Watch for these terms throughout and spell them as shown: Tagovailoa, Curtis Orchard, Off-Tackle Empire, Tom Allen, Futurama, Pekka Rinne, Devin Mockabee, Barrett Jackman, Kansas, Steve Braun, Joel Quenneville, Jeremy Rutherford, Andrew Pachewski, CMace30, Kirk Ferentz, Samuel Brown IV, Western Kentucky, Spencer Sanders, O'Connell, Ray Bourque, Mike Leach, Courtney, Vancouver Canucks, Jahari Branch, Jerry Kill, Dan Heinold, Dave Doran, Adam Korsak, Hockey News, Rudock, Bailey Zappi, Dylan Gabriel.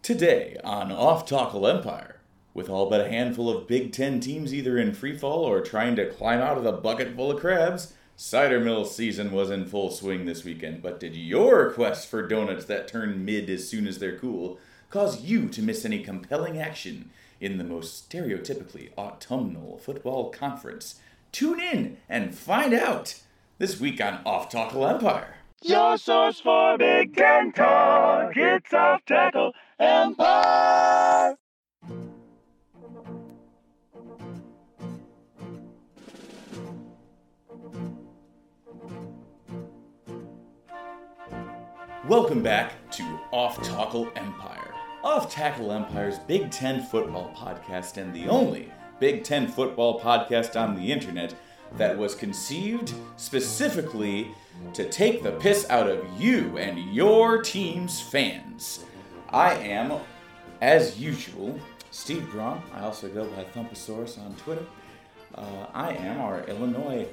Today on Off-Tackle Empire, with all but a handful of Big Ten teams either in freefall or trying to climb out of the bucket full of crabs, Ciderville season was in full swing this weekend, but did your quest for donuts that turn mid as soon as they're cool cause you to miss any compelling action in the most stereotypically autumnal football conference? Tune in and find out this week on Off-Tackle Empire. Your source for Big Ten talk, it's Off-Tackle Empire! Welcome back to Off-Tackle Empire. Off-Tackle Empire's Big Ten football podcast, and the only Big Ten football podcast on the internet that was conceived specifically to take the piss out of you and your team's fans. I am, as usual, Steve Braun. I also go by Thumpasaurus on Twitter. I am our Illinois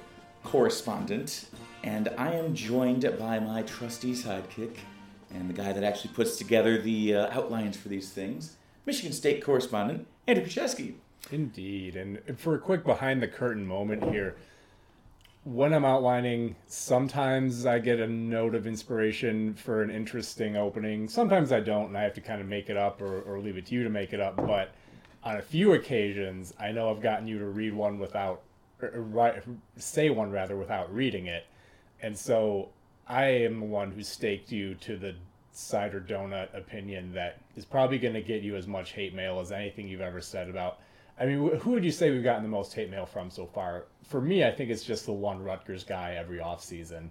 correspondent, and I am joined by my trusty sidekick and the guy that actually puts together the outlines for these things, Michigan State correspondent Andrew Pachewski. Indeed, and for a quick behind-the-curtain moment here, when I'm outlining, sometimes I get a note of inspiration for an interesting opening. Sometimes I don't, and I have to kind of make it up or leave it to you to make it up. But on a few occasions, I know I've gotten you to read one without, or say one rather, without reading it. And so I am the one who staked you to the cider donut opinion that is probably going to get you as much hate mail as anything you've ever said about. I mean, who would you say we've gotten the most hate mail from so far? For me, I think it's just the one Rutgers guy every offseason.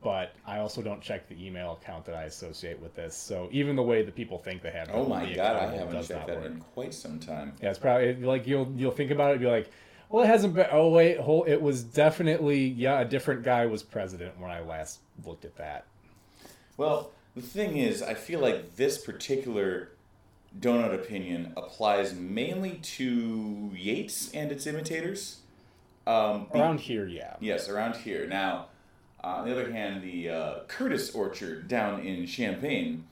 But I also don't check the email account that I associate with this. So even the way that people think they have. Oh my God, I haven't checked that in quite some time. Yeah, it's probably like you'll think about it and be like, well, it hasn't been. Oh, wait, it was definitely, yeah, a different guy was president when I last looked at that. Well, the thing is, I feel like this particular donut opinion applies mainly to Yates and its imitators. Around here, yeah. Yes, around here. Now, on the other hand, the Curtis Orchard down in Champaign,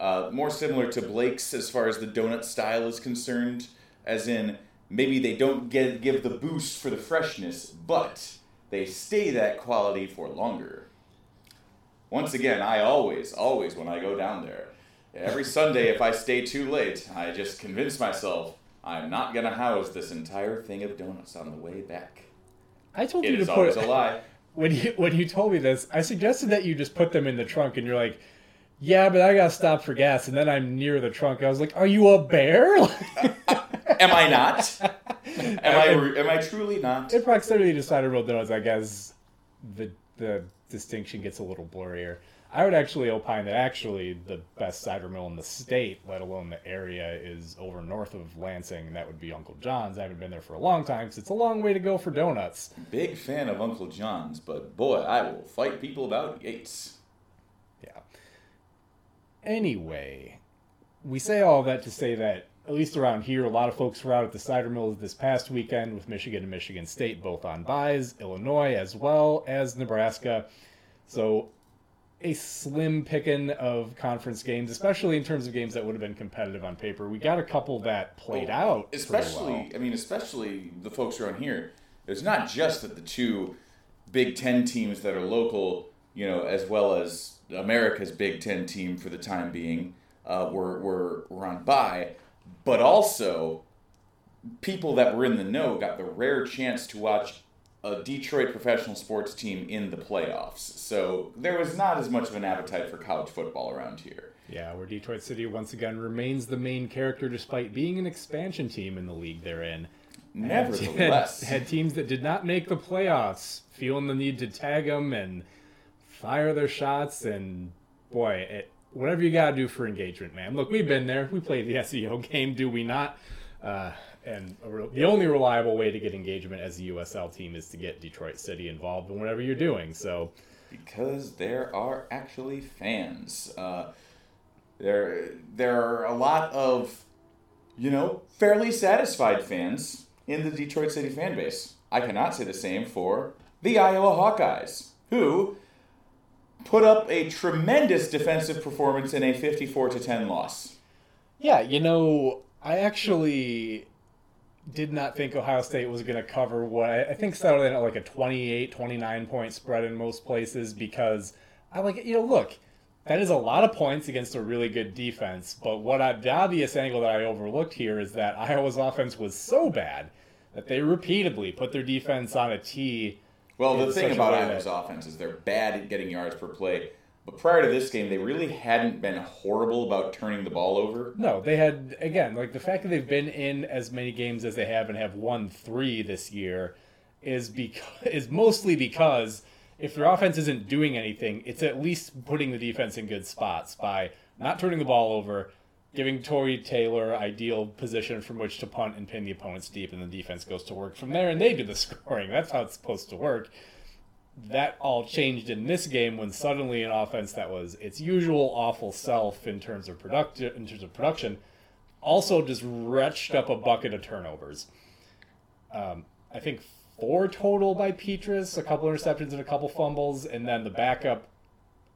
more similar to Blake's as far as the donut style is concerned, as in maybe they don't give the boost for the freshness, but they stay that quality for longer. Once again, I always, when I go down there, every Sunday, if I stay too late, I just convince myself I'm not going to house this entire thing of donuts on the way back. I told you to put it. It's always a lie. When you told me this, I suggested that you just put them in the trunk, and you're like, yeah, but I got to stop for gas, and then I'm near the trunk. I was like, are you a bear? Am I not? Am I truly not? In proximity to Ciderville donuts, I guess the distinction gets a little blurrier. I would actually opine that actually the best cider mill in the state, let alone the area, is over north of Lansing, and that would be Uncle John's. I haven't been there for a long time because it's a long way to go for donuts. Big fan of Uncle John's, but boy, I will fight people about Yates. Yeah. Anyway, we say all that to say that, at least around here, a lot of folks were out at the cider mills this past weekend with Michigan and Michigan State both on byes, Illinois as well as Nebraska. So a slim pickin' of conference games, especially in terms of games that would have been competitive on paper. We got a couple that played out. Especially, well. I mean, especially the folks around here. It's not just that the two Big Ten teams that are local, you know, as well as America's Big Ten team for the time being, were on bye, but also people that were in the know got the rare chance to watch a Detroit professional sports team in the playoffs. So there was not as much of an appetite for college football around here. Yeah, where Detroit City once again remains the main character despite being an expansion team in the league they're in. Nevertheless. Had teams that did not make the playoffs feeling the need to tag them and fire their shots. And boy, it whatever you got to do for engagement, man. Look, we've been there. We played the SEO game, do we not? The only reliable way to get engagement as a USL team is to get Detroit City involved in whatever you're doing. So, because there are actually fans. There are a lot of, fairly satisfied fans in the Detroit City fan base. I cannot say the same for the Iowa Hawkeyes, who put up a tremendous defensive performance in a 54-10 loss. Yeah, I actually did not think Ohio State was going to cover what I think settled in at like a 28, 29 point spread in most places, because I like it. Look, that is a lot of points against a really good defense. But the obvious angle that I overlooked here is that Iowa's offense was so bad that they repeatedly put their defense on a tee. Well, the thing about Iowa's offense is they're bad at getting yards per play. But prior to this game, they really hadn't been horrible about turning the ball over. No, they had, again, the fact that they've been in as many games as they have and have won 3 this year is mostly because if their offense isn't doing anything, it's at least putting the defense in good spots by not turning the ball over, giving Tory Taylor ideal position from which to punt and pin the opponents deep, and the defense goes to work from there, and they do the scoring. That's how it's supposed to work. That all changed in this game when suddenly an offense that was its usual awful self in terms of production also just retched up a bucket of turnovers. I think 4 total by Petras, a couple interceptions and a couple fumbles, and then the backup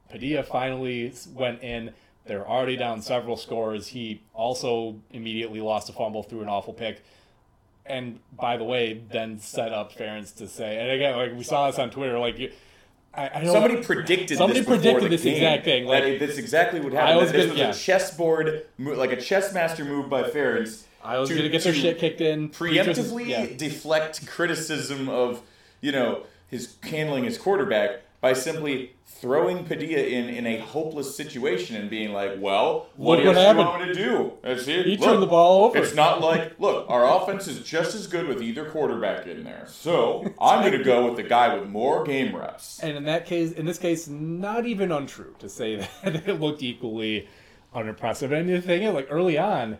Padilla finally went in. They're already down several scores. He also immediately lost a fumble through an awful pick. And by the way, then set up Ferentz to say, and again, we saw this on Twitter, somebody predicted this exact thing. This exactly would happen. This was a chessboard, like a chess master move by Ferentz. I was going to get their shit kicked in. Preemptively deflect criticism of, his handling his quarterback by simply throwing Padilla in a hopeless situation and being like, well, what do you want me to do? He turned the ball over. It's not like, look, our offense is just as good with either quarterback in there. So I'm going to go with the guy with more game reps. And in this case, not even untrue to say that it looked equally unimpressive. And the thing is, early on,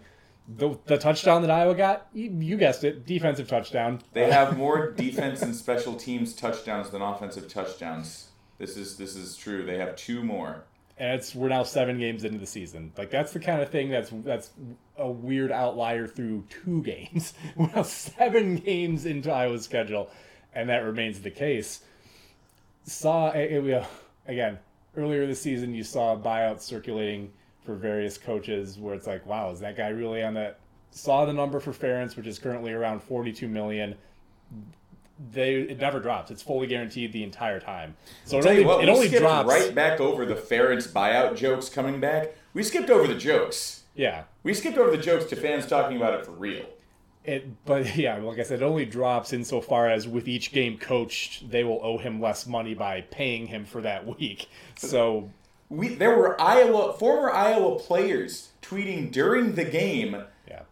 the touchdown that Iowa got, you guessed it, defensive touchdown. They have more defense and special teams touchdowns than offensive touchdowns. This is true. They have 2 more. And we're now 7 games into the season. That's the kind of thing that's a weird outlier through 2 games. We're now 7 games into Iowa's schedule, and that remains the case. Again, earlier this season, you saw buyouts circulating for various coaches where it's like, wow, is that guy really on that? Saw the number for Ferentz, which is currently around $42 million. It never drops. It's fully guaranteed the entire time. So it only drops right back over the Ferentz buyout jokes coming back. We skipped over the jokes. Yeah, we skipped over the jokes to fans talking about it for real. Like I said, it only drops insofar as with each game coached, they will owe him less money by paying him for that week. So there were former Iowa players tweeting during the game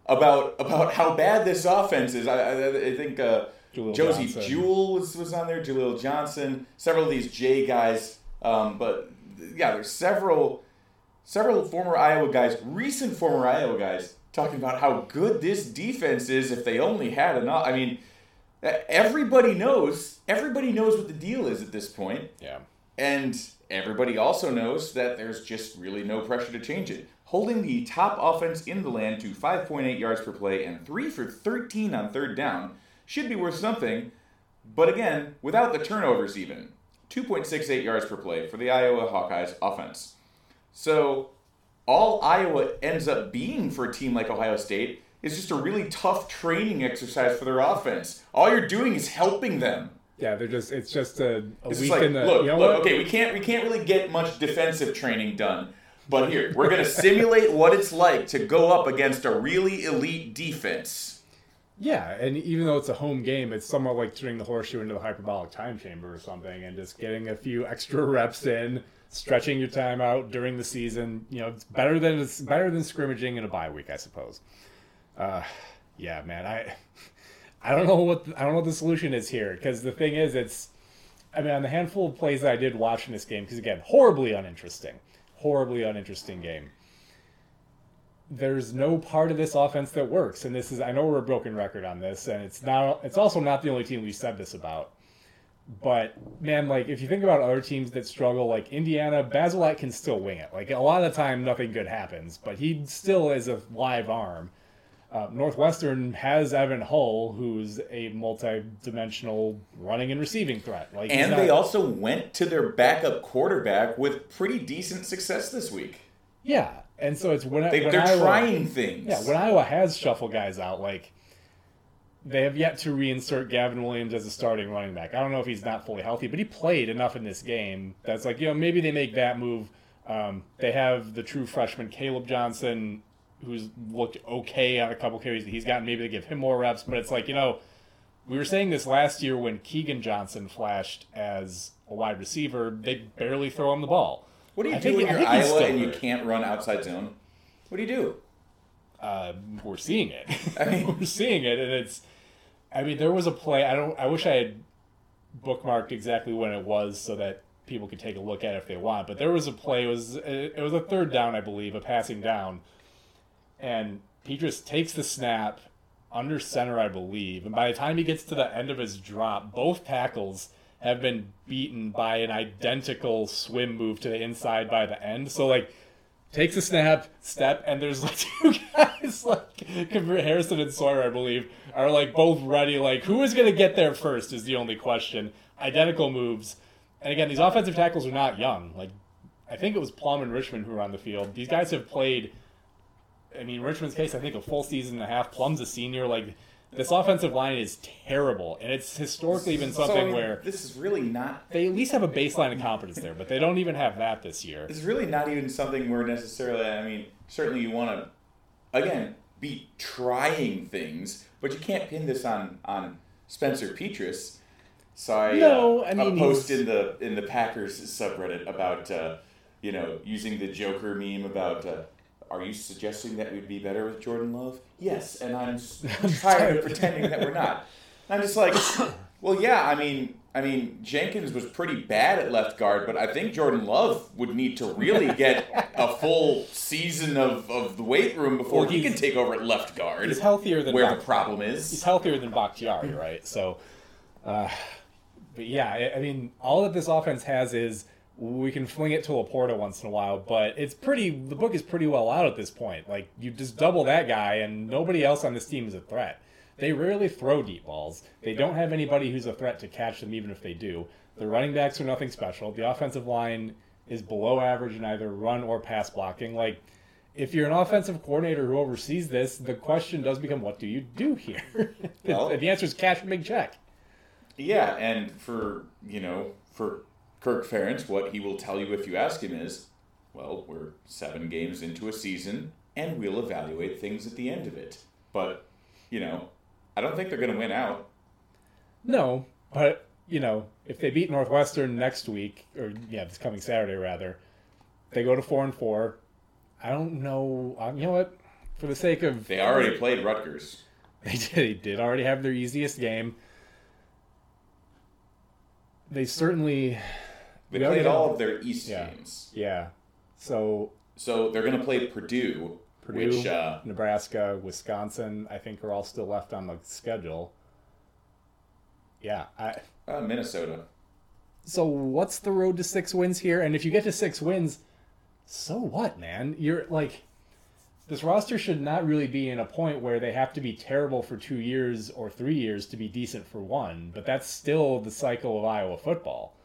about how bad this offense is. I think. Josie Jewell was on there, Jaleel Johnson, several of these J guys. There's several recent former Iowa guys, talking about how good this defense is if they only had enough. I mean, everybody knows what the deal is at this point. Yeah. And everybody also knows that there's just really no pressure to change it. Holding the top offense in the land to 5.8 yards per play and 3 for 13 on third down should be worth something, but again, without the turnovers even. 2.68 yards per play for the Iowa Hawkeyes offense. So all Iowa ends up being for a team like Ohio State is just a really tough training exercise for their offense. All you're doing is helping them. Yeah, it's just a week, we can't really get much defensive training done, but here, we're going to simulate what it's like to go up against a really elite defense. Yeah, and even though it's a home game, it's somewhat like turning the horseshoe into the hyperbolic time chamber or something and just getting a few extra reps in, stretching your time out during the season. It's better than scrimmaging in a bye week, I suppose. I don't know what the solution is here, because the thing is, on the handful of plays that I did watch in this game, because again, horribly uninteresting. horribly uninteresting game. There's no part of this offense that works, and this is, I know we're a broken record on this, and it's also not the only team we said this about. But, man, like, if you think about other teams that struggle, like Indiana, Bazelak can still wing it. Like, a lot of the time, nothing good happens, but he still is a live arm. Northwestern has Evan Hull, who's a multi-dimensional running and receiving threat. Like, and they also went to their backup quarterback with pretty decent success this week. Yeah, and so it's when they're Iowa, trying things. Yeah, when Iowa has shuffle guys out, like... They have yet to reinsert Gavin Williams as a starting running back. I don't know if he's not fully healthy, but he played enough in this game that's like, you know, maybe they make that move. They have the true freshman, Caleb Johnson, who's looked okay on a couple carries that he's gotten. Maybe they give him more reps, but it's like, you know, we were saying this last year when Keegan Johnson flashed as a wide receiver, they barely throw him the ball. What do you do when you're Iowa and you can't run outside zone? What do you do? We're seeing it. I mean, we're seeing it, and it's... I mean, there was a play. I wish I had bookmarked exactly when it was so that people could take a look at it if they want. But there was a play. It was a third down, I believe, a passing down, and Petras takes the snap under center, I believe. And by the time he gets to the end of his drop, both tackles have been beaten by an identical swim move to the inside by the end. So like. Takes a step, and there's like two guys, like Harrison and Sawyer, I believe, are like both ready. Like, who is going to get there first is the only question. Identical moves. And again, these offensive tackles are not young. Like, I think it was Plum and Richmond who were on the field. These guys have played, I mean, Richmond's case, I think a full season and a half. Plum's a senior. Like, this offensive line is terrible, and it's historically been something where... This is really not... They at least have a baseline of competence there, but they don't even have that this year. It's really not even something where necessarily... I mean, certainly you want to, again, be trying things, but you can't pin this on Spencer Petras. So I post in the Packers subreddit about, you know, using the Joker meme about... are you suggesting that we'd be better with Jordan Love? Yes, and I'm tired of pretending that we're not. And I'm just like, well, yeah, I mean, Jenkins was pretty bad at left guard, but I think Jordan Love would need to really get a full season of the weight room before he can take over at left guard. He's healthier than where the problem is. He's healthier than Bakhtiari, right? So, but yeah, I mean, all that this offense has is. We can fling it to Laporta once in a while, but the book is pretty well out at this point. Like, you just double that guy, and nobody else on this team is a threat. They rarely throw deep balls. They don't have anybody who's a threat to catch them, even if they do. The running backs are nothing special. The offensive line is below average in either run or pass blocking. Like, if you're an offensive coordinator who oversees this, the question does become, what do you do here? Well, the answer is cash a big check. Yeah, and for Kirk Ferentz, what he will tell you if you ask him is, well, we're 7 games into a season, and we'll evaluate things at the end of it. But, you know, I don't think they're going to win out. No, but, you know, if they beat Northwestern next week, or, yeah, this coming Saturday, rather, they go to 4-4. I don't know. You know what? For the sake of... They already played Rutgers. They did already have their easiest game. They certainly... They played all of their East games. Yeah. So they're going to play Purdue. Which, Nebraska, Wisconsin, I think are all still left on the schedule. Yeah. Minnesota. So what's the road to 6 wins here? And if you get to 6 wins, so what, man? You're like... This roster should not really be in a point where they have to be terrible for 2 years or 3 years to be decent for 1, but that's still the cycle of Iowa football.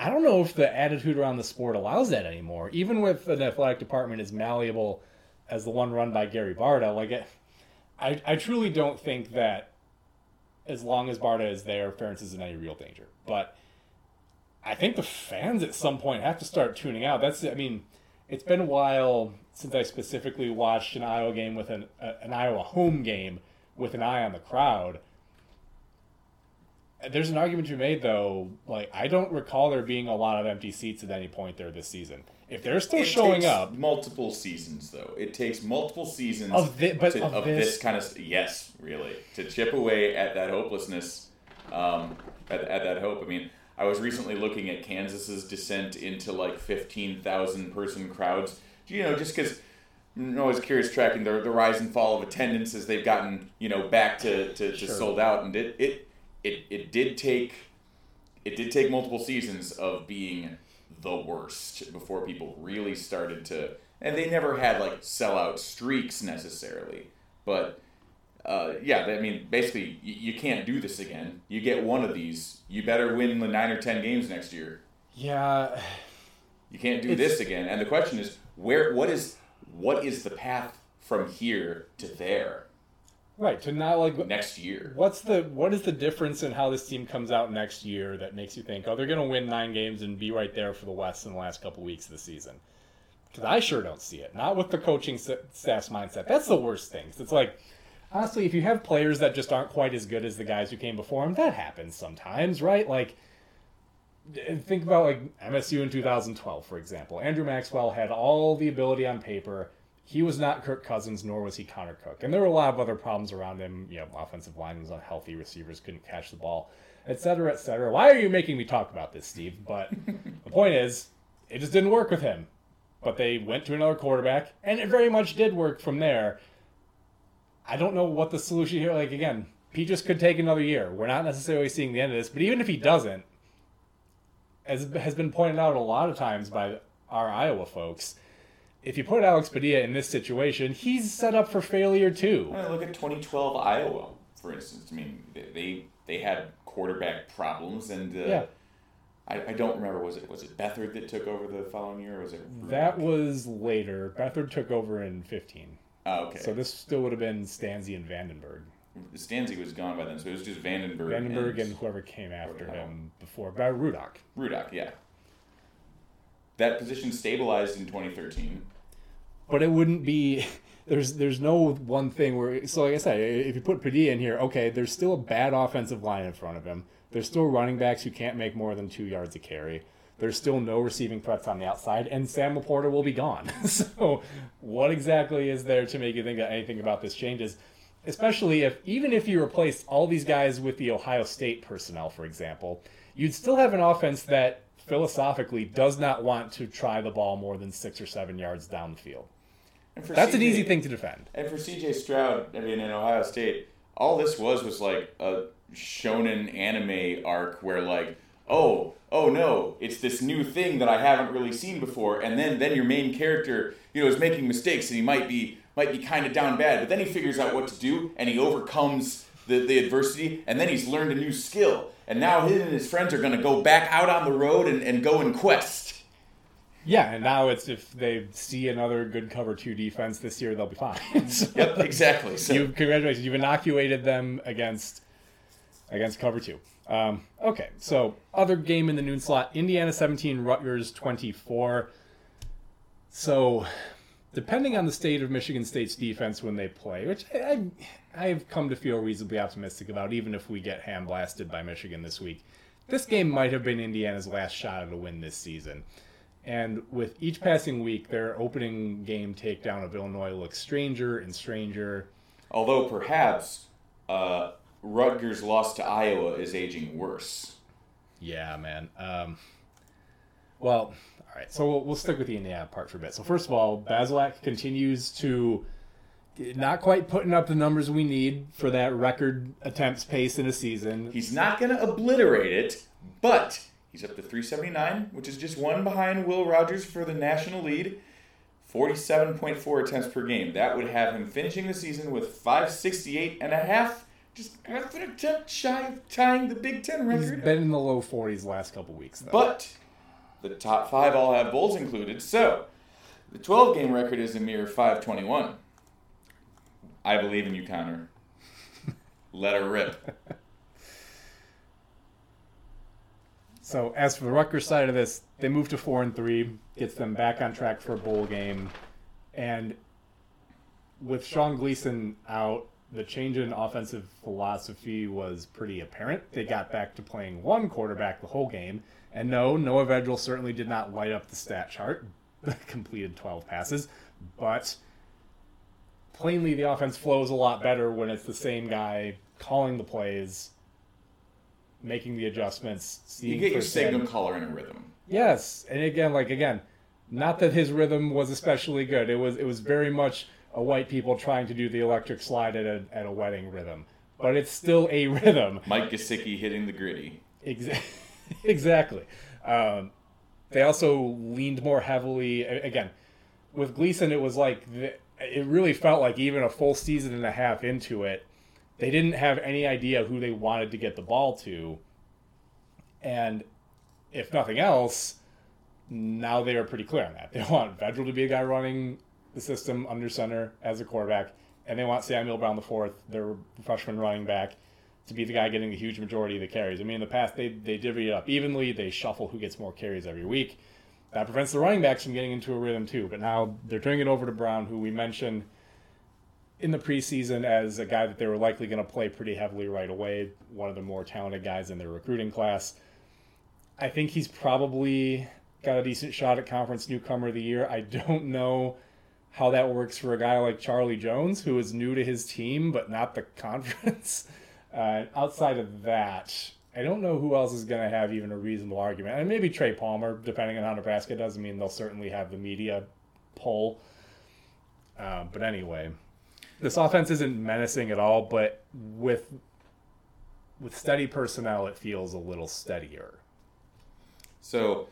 I don't know if the attitude around the sport allows that anymore, even with an athletic department as malleable as the one run by Gary Barta. Like, I truly don't think that as long as Barta is there, Ferentz is in any real danger. But I think the fans at some point have to start tuning out. It's been a while since I specifically watched an Iowa game with an Iowa home game with an eye on the crowd. There's an argument to be made, though. Like, I don't recall there being a lot of empty seats at any point there this season. If they're still showing up, multiple seasons though. It takes multiple seasons of this kind of yes, really, to chip away at that hopelessness, at that hope. I mean, I was recently looking at Kansas's descent into like 15,000 person crowds, you know, just because I'm always curious tracking the rise and fall of attendance as they've gotten, you know, back to sure. sold out. And it did take multiple seasons of being the worst before people really started to, and they never had like sellout streaks necessarily, but basically you can't do this again. You get one of these, you better win the 9 or 10 games next year. Yeah. You can't do this again. And the question is, what is the path from here to there? Right, to not like next year. What is the difference in how this team comes out next year that makes you think, oh, they're going to win 9 games and be right there for the West in the last couple weeks of the season? Because I sure don't see it. Not with the coaching staff's mindset. That's the worst thing. It's like, honestly, if you have players that just aren't quite as good as the guys who came before them, that happens sometimes, right? Like, think about like MSU in 2012, for example. Andrew Maxwell had all the ability on paper. He was not Kirk Cousins, nor was he Connor Cook. And there were a lot of other problems around him. You know, offensive line was unhealthy, receivers couldn't catch the ball, et cetera, et cetera. Why are you making me talk about this, Steve? But the point is, it just didn't work with him. But they went to another quarterback, and it very much did work from there. I don't know what the solution here, like, again, he just could take another year. We're not necessarily seeing the end of this. But even if he doesn't, as has been pointed out a lot of times by our Iowa folks, if you put Alex Padilla in this situation, he's set up for failure too. Look at 2012 Iowa, for instance. I mean, they had quarterback problems, and I don't remember. Was it Bethard that took over the following year, or was it Rudock? That was later. Bethard took over in 2015. Oh, okay. So this still would have been Stanzi and Vandenberg. Stanzi was gone by then, so it was just Vandenberg. Vandenberg and whoever came after him before, by Rudock. Rudock, yeah. That position stabilized in 2013. But it wouldn't be, there's no one thing where, so like I said, if you put Padilla in here, okay, there's still a bad offensive line in front of him. There's still running backs who can't make more than 2 yards a carry. There's still no receiving threats on the outside, and Sam Laporta will be gone. So what exactly is there to make you think that anything about this changes? Especially even if you replaced all these guys with the Ohio State personnel, for example, you'd still have an offense that philosophically does not want to try the ball more than 6 or 7 yards down the field. That's an easy thing to defend. And for CJ Stroud, I mean, in Ohio State, all this was like a shonen anime arc where like, oh no, it's this new thing that I haven't really seen before, and then your main character, you know, is making mistakes and he might be kind of down bad, but then he figures out what to do and he overcomes the adversity, and then he's learned a new skill. And now he and his friends are going to go back out on the road and go in quest. Yeah, and now it's if they see another good cover 2 defense this year, they'll be fine. So yep, exactly. So congratulations, you've inoculated them against cover 2. Okay, so other game in the noon slot, Indiana 17, Rutgers 24. So depending on the state of Michigan State's defense when they play, which I've come to feel reasonably optimistic about, even if we get ham-blasted by Michigan this week, this game might have been Indiana's last shot at a win this season. And with each passing week, their opening game takedown of Illinois looks stranger and stranger. Although perhaps Rutgers' loss to Iowa is aging worse. Yeah, man. Well, all right, so we'll stick with the Indiana part for a bit. So first of all, Bazelak continues to not quite putting up the numbers we need for that record attempts pace in a season. He's not going to obliterate it, but he's up to 379, which is just one behind Will Rogers for the national lead. 47.4 attempts per game. That would have him finishing the season with 568.5, just half an attempt shy of tying the Big Ten record. He's been in the low 40s the last couple weeks, though. But the top 5 all have bowls included, so the 12-game record is a mere 521. I believe in you, Connor. Let her rip. So as for the Rutgers side of this, they move to 4-3, gets them back on track for a bowl game. And with Shawn Gleason out, the change in offensive philosophy was pretty apparent. They got back to playing one quarterback the whole game. And no, Noah Vedral certainly did not light up the stat chart. Completed 12 passes. But plainly, the offense flows a lot better when it's the same guy calling the plays making the adjustments. You get your signal caller in a rhythm. Yes, and again, not that his rhythm was especially good. It was very much a white people trying to do the electric slide at a wedding rhythm, but it's still a rhythm. Mike Gesicki hitting the gritty. Exactly. They also leaned more heavily again with Gleason. It was like it really felt like even a full season and a half into it, they didn't have any idea who they wanted to get the ball to, and if nothing else, now they are pretty clear on that. They want Vedral to be a guy running the system under center as a quarterback, and they want Samuel Brown IV, their freshman running back, to be the guy getting the huge majority of the carries. I mean, in the past, they divvy it up evenly. They shuffle who gets more carries every week. That prevents the running backs from getting into a rhythm, too. But now they're turning it over to Brown, who we mentioned in the preseason as a guy that they were likely going to play pretty heavily right away, one of the more talented guys in their recruiting class. I think he's probably got a decent shot at Conference Newcomer of the Year. I don't know how that works for a guy like Charlie Jones, who is new to his team, but not the conference. Outside of that, I don't know who else is going to have even a reasonable argument. And maybe Trey Palmer, depending on how Nebraska does. I mean, they'll certainly have the media poll. But anyway, this offense isn't menacing at all, but with steady personnel, it feels a little steadier. So,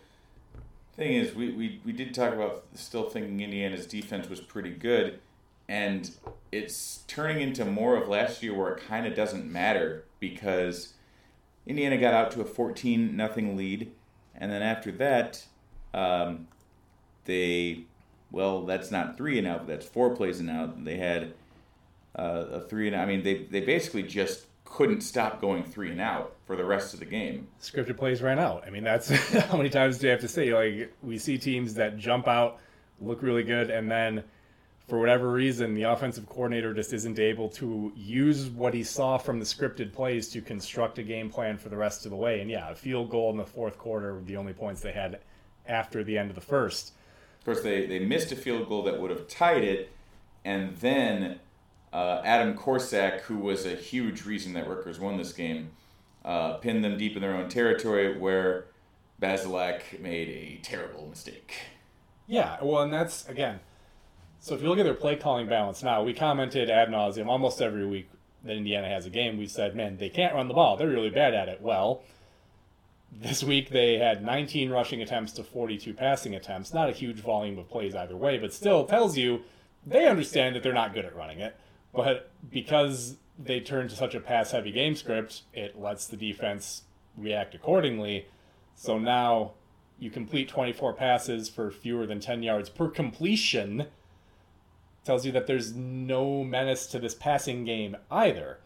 thing is, we did talk about still thinking Indiana's defense was pretty good, and it's turning into more of last year where it kind of doesn't matter because Indiana got out to a 14-0 lead, and then after that, that's not three and out, but that's four plays and out. They had a three and out. I mean, they basically just couldn't stop going three and out for the rest of the game. Scripted plays ran out. I mean, that's how many times do you have to say, like, we see teams that jump out, look really good, and then for whatever reason, the offensive coordinator just isn't able to use what he saw from the scripted plays to construct a game plan for the rest of the way. And yeah, a field goal in the fourth quarter were the only points they had after the end of the first. Of course, they missed a field goal that would have tied it, and then Adam Korsak, who was a huge reason that Rutgers won this game, pinned them deep in their own territory where Bazelak made a terrible mistake. Yeah, well, and that's, again, so if you look at their play calling balance now, we commented ad nauseum almost every week that Indiana has a game. We said, man, they can't run the ball. They're really bad at it. Well, this week they had 19 rushing attempts to 42 passing attempts. Not a huge volume of plays either way, but still tells you they understand that they're not good at running it. But because they turn to such a pass-heavy game script, it lets the defense react accordingly. So now you complete 24 passes for fewer than 10 yards per completion. Tells you that there's no menace to this passing game either.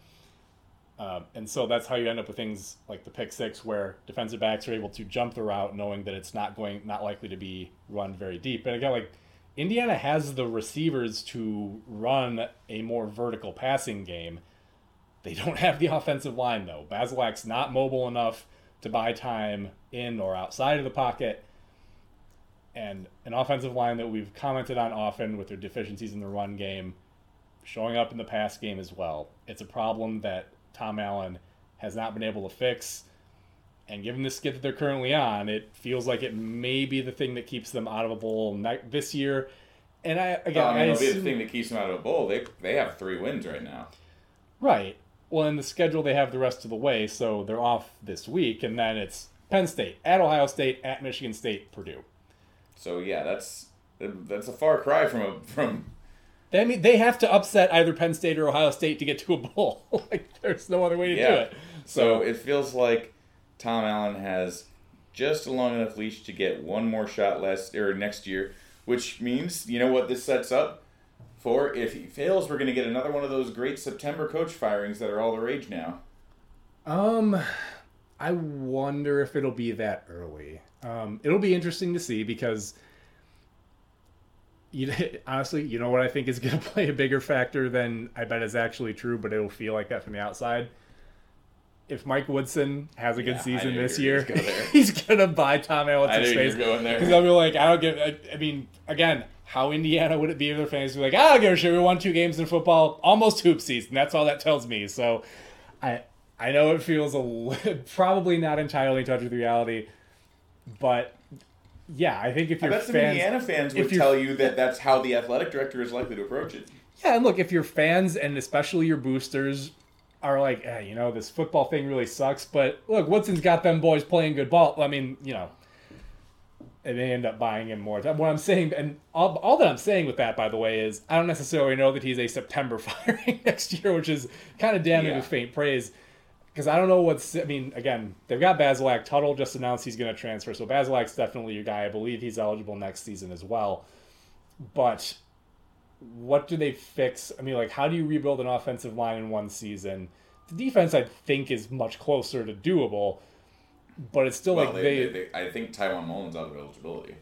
And so that's how you end up with things like the pick six, where defensive backs are able to jump the route knowing that it's not likely to be run very deep. And again, like, Indiana has the receivers to run a more vertical passing game. They don't have the offensive line, though. Bazelak's not mobile enough to buy time in or outside of the pocket. And an offensive line that we've commented on often with their deficiencies in the run game, showing up in the pass game as well. It's a problem that Tom Allen has not been able to fix. And given the skid that they're currently on, it feels like it may be the thing that keeps them out of a bowl this year. And it'll be the thing that keeps them out of a bowl. They have 3 wins right now. Right. Well, in the schedule they have the rest of the way, so they're off this week. And then it's Penn State, at Ohio State, at Michigan State, Purdue. So yeah, that's a far cry from. I mean, they have to upset either Penn State or Ohio State to get to a bowl. Like, there's no other way to do it. So it feels like Tom Allen has just a long enough leash to get one more shot next year, which means, you know what this sets up for? If he fails, we're going to get another one of those great September coach firings that are all the rage now. I wonder if it'll be that early. It'll be interesting to see because, honestly, you know what I think is going to play a bigger factor than I bet is actually true, but it'll feel like that from the outside. If Mike Woodson has a good season this year, he's going to buy Tom Allen some space. Because they'll be like, I don't give – I mean, again, how Indiana would it be if their fans would be like, I don't give a shit. We won 2 games in football, almost hoop season. That's all that tells me. So I – I know it feels probably not entirely in touch with reality, but yeah, I think if you're fans... I bet some Indiana fans would tell you that that's how the athletic director is likely to approach it. Yeah, and look, if your fans, and especially your boosters, are like, you know, this football thing really sucks, but look, Woodson's got them boys playing good ball. I mean, you know, and they end up buying him more. What I'm saying, and all that I'm saying with that, by the way, is I don't necessarily know that he's a September firing next year, which is kind of damning with faint praise. Because I don't know what's... I mean, again, they've got Bazelak. Tuttle just announced he's going to transfer. So Bazelak's definitely your guy. I believe he's eligible next season as well. But what do they fix? I mean, like, how do you rebuild an offensive line in one season? The defense, I think, is much closer to doable. But it's still like I think Tywon Mullen's out of eligibility.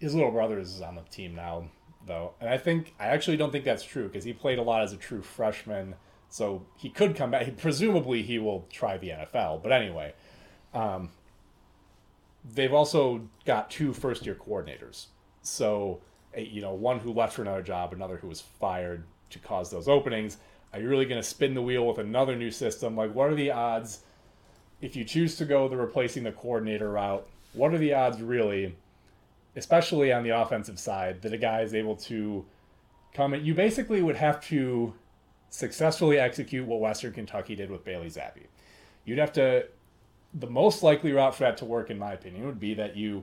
His little brother is on the team now, though. And I actually don't think that's true because he played a lot as a true freshman. So he could come back. Presumably he will try the NFL. But anyway, they've also got two first-year coordinators. So, you know, one who left for another job, another who was fired to cause those openings. Are you really going to spin the wheel with another new system? Like, what are the odds if you choose to go the replacing the coordinator route? What are the odds really, especially on the offensive side, that a guy is able to come in? You basically would have to successfully execute what Western Kentucky did with Bailey Zappi. You'd have to, the most likely route for that to work, in my opinion, would be that you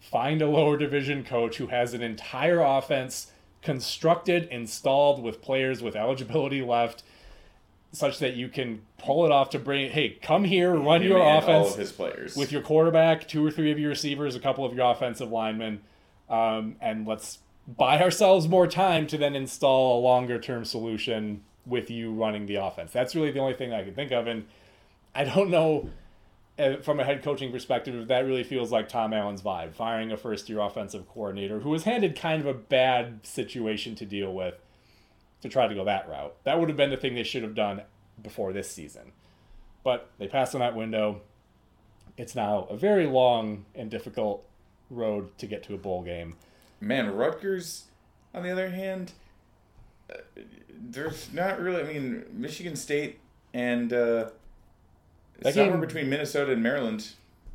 find a lower division coach who has an entire offense constructed, installed with players with eligibility left, such that you can pull it off to bring, hey, come here, run your offense all of his players with your quarterback, two or three of your receivers, a couple of your offensive linemen, and let's buy ourselves more time to then install a longer-term solution with you running the offense. That's really the only thing I can think of, and I don't know from a head coaching perspective if that really feels like Tom Allen's vibe, firing a first-year offensive coordinator who was handed kind of a bad situation to deal with to try to go that route. That would have been the thing they should have done before this season. But they passed on that window. It's now a very long and difficult road to get to a bowl game. Man, Rutgers, on the other hand, there's not really... I mean, Michigan State and somewhere between Minnesota and Maryland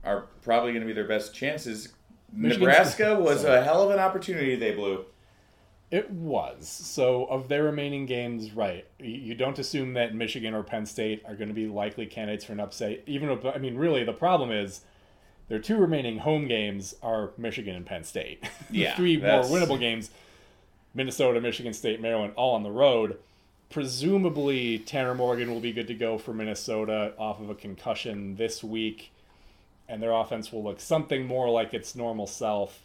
are probably going to be their best chances. Nebraska was a hell of an opportunity they blew. It was. So, of their remaining games, right, you don't assume that Michigan or Penn State are going to be likely candidates for an upset. Even if, I mean, really, the problem is their two remaining home games are Michigan and Penn State. Yeah, three more winnable games, Minnesota, Michigan State, Maryland, all on the road. Presumably, Tanner Morgan will be good to go for Minnesota off of a concussion this week, and their offense will look something more like its normal self.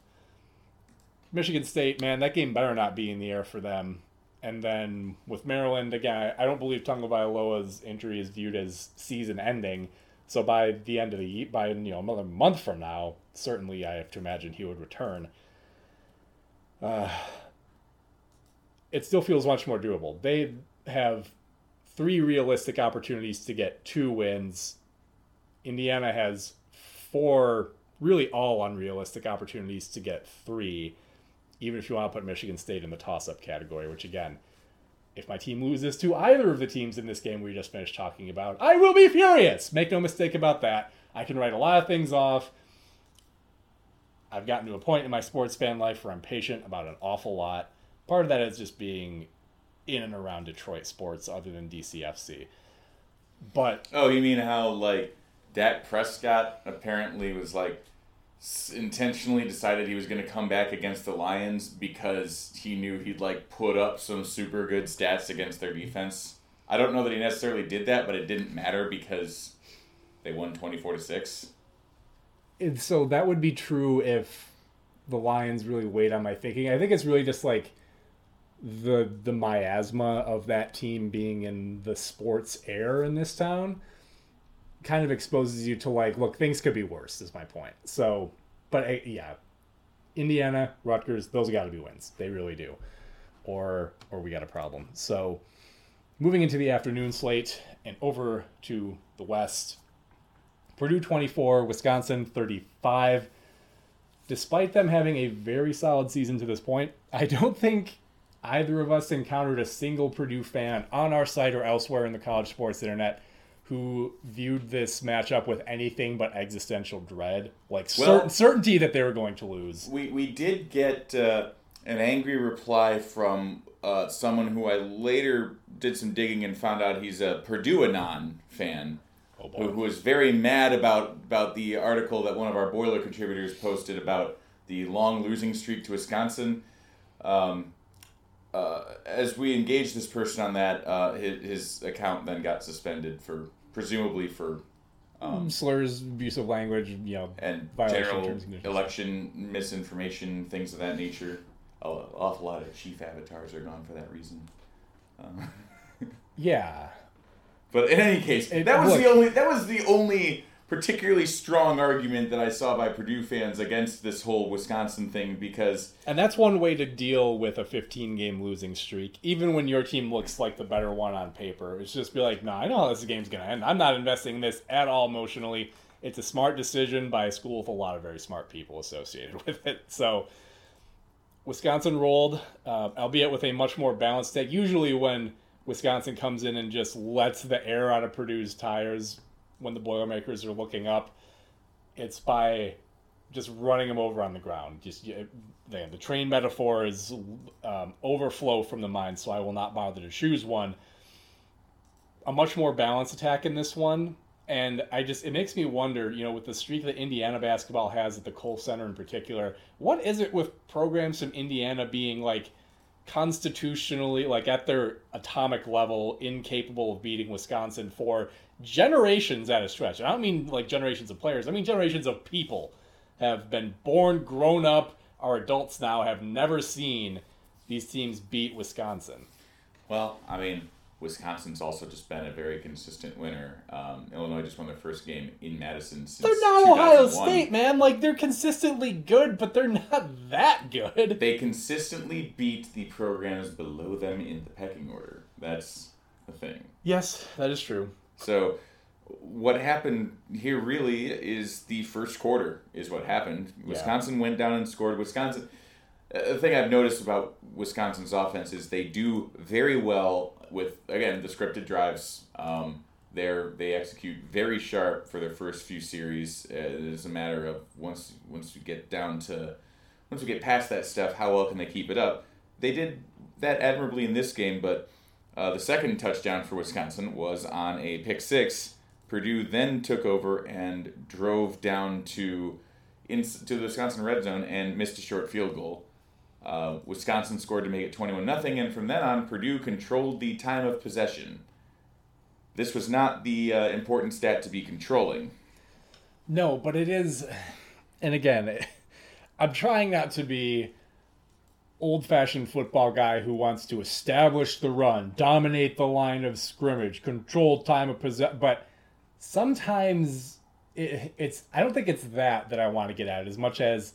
Michigan State, man, that game better not be in the air for them. And then with Maryland, again, I don't believe Tagovailoa's injury is viewed as season-ending. So by the end of the year, by another month from now, certainly I have to imagine he would return. It still feels much more doable. They have three realistic opportunities to get two wins. Indiana has four, really all unrealistic opportunities to get three, even if you want to put Michigan State in the toss-up category, which again, if my team loses to either of the teams in this game we just finished talking about, I will be furious. Make no mistake about that. I can write a lot of things off. I've gotten to a point in my sports fan life where I'm patient about an awful lot. Part of that is just being in and around Detroit sports other than DCFC. But oh, you mean how, like, Dak Prescott apparently was, like, intentionally decided he was going to come back against the Lions because he knew he'd, like, put up some super good stats against their defense. I don't know that he necessarily did that, but it didn't matter because they won 24-6. And so that would be true if the Lions really weighed on my thinking. I think it's really just, like, the miasma of that team being in the sports air in this town kind of exposes you to, like, look, things could be worse, is my point. So, but yeah, Indiana, Rutgers, those got to be wins. They really do. Or we got a problem. So moving into the afternoon slate and over to the West, Purdue 24, Wisconsin 35. Despite them having a very solid season to this point, I don't think either of us encountered a single Purdue fan on our site or elsewhere in the college sports internet who viewed this matchup with anything but existential dread, like certainty that they were going to lose. We did get an angry reply from someone who I later did some digging and found out he's a Purdue Anon fan, who was very mad about the article that one of our Boiler contributors posted about the long losing streak to Wisconsin. As we engaged this person on that, his account then got suspended for presumably for slurs, abusive language, and general election misinformation, things of that nature. An awful lot of chief avatars are gone for that reason. Yeah, but in any case, that was the only particularly strong argument that I saw by Purdue fans against this whole Wisconsin thing, because... And that's one way to deal with a 15-game losing streak, even when your team looks like the better one on paper. It's just be like, no, I know how this game's going to end. I'm not investing in this at all emotionally. It's a smart decision by a school with a lot of very smart people associated with it. So Wisconsin rolled, albeit with a much more balanced deck. Usually when Wisconsin comes in and just lets the air out of Purdue's tires... when the Boilermakers are looking up, it's by just running them over on the ground. The train metaphor is overflow from the mind, so I will not bother to choose one. A much more balanced attack in this one, and it makes me wonder, with the streak that Indiana basketball has at the Kohl Center in particular, what is it with programs from Indiana being like constitutionally, like at their atomic level, incapable of beating Wisconsin for generations at a stretch? And I don't mean like generations of players. I mean generations of people have been born, grown up, are adults now, have never seen these teams beat Wisconsin. Well, I mean, Wisconsin's also just been a very consistent winner. Illinois just won their first game in Madison since 2001. They're not Ohio State, man. Like, they're consistently good, but they're not that good. They consistently beat the programs below them in the pecking order. That's the thing. Yes, that is true. So what happened here really is the first quarter is what happened. Wisconsin went down and scored. The thing I've noticed about Wisconsin's offense is they do very well with, again, the scripted drives. They execute very sharp for their first few series. It's a matter of once we get past that stuff, how well can they keep it up? They did that admirably in this game, but... the second touchdown for Wisconsin was on a pick six. Purdue then took over and drove down to the Wisconsin red zone and missed a short field goal. Wisconsin scored to make it 21-0, and from then on, Purdue controlled the time of possession. This was not the important stat to be controlling. No, but it is... And again, I'm trying not to be... old-fashioned football guy who wants to establish the run, dominate the line of scrimmage, control time of possession. But sometimes I don't think it's that I want to get at as much as...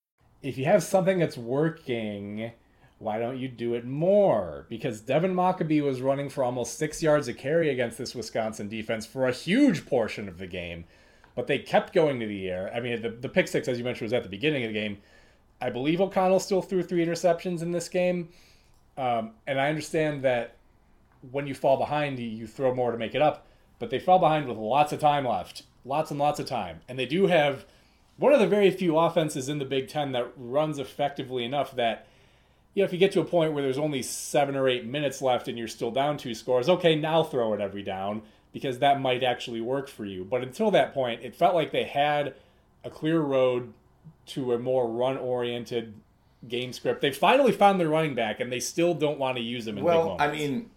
If you have something that's working, why don't you do it more? Because Devin Mockabee was running for almost 6 yards a carry against this Wisconsin defense for a huge portion of the game, but they kept going to the air. I mean, the pick six, as you mentioned, was at the beginning of the game. I believe O'Connell still threw 3 interceptions in this game, and I understand that when you fall behind, you throw more to make it up, but they fell behind with lots of time left, lots and lots of time, and they do have... one of the very few offenses in the Big Ten that runs effectively enough that, if you get to a point where there's only 7 or 8 minutes left and you're still down 2 scores, okay, now throw it every down, because that might actually work for you. But until that point, it felt like they had a clear road to a more run-oriented game script. They finally found their running back, and they still don't want to use him in big moments.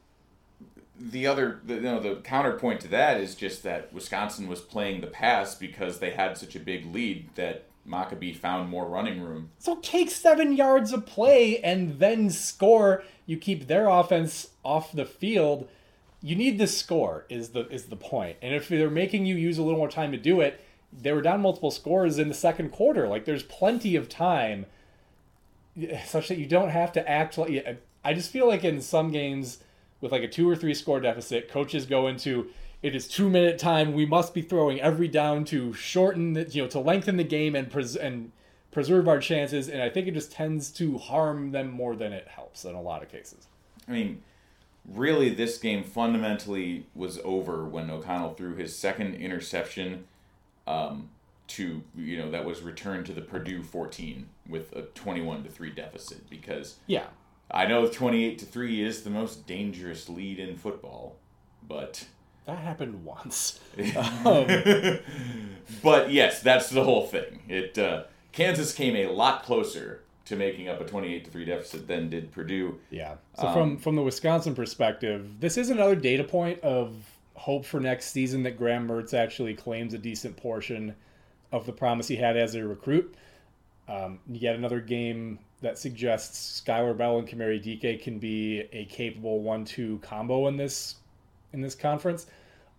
The counterpoint to that is just that Wisconsin was playing the pass because they had such a big lead that Mockabee found more running room. So take 7 yards of play and then score. You keep their offense off the field. you need this score is the point. And if they're making you use a little more time to do it, they were down multiple scores in the second quarter. Like, there's plenty of time such that you don't have to act like... I just feel like in some games with like a 2 or 3 score deficit, coaches go into, it is 2-minute time. We must be throwing every down to shorten, to lengthen the game and preserve our chances. And I think it just tends to harm them more than it helps in a lot of cases. I mean, really, this game fundamentally was over when O'Connell threw his second interception that was returned to the Purdue 14 with a 21-3 deficit, because yeah, I know 28-3 is the most dangerous lead in football, but that happened once. But yes, that's the whole thing. It Kansas came a lot closer to making up a 28-3 deficit than did Purdue. Yeah. So from the Wisconsin perspective, this is another data point of hope for next season that Graham Mertz actually claims a decent portion of the promise he had as a recruit. Yet another game that suggests Skylar Bell and Kamari Dike can be a capable 1-2 combo in this conference.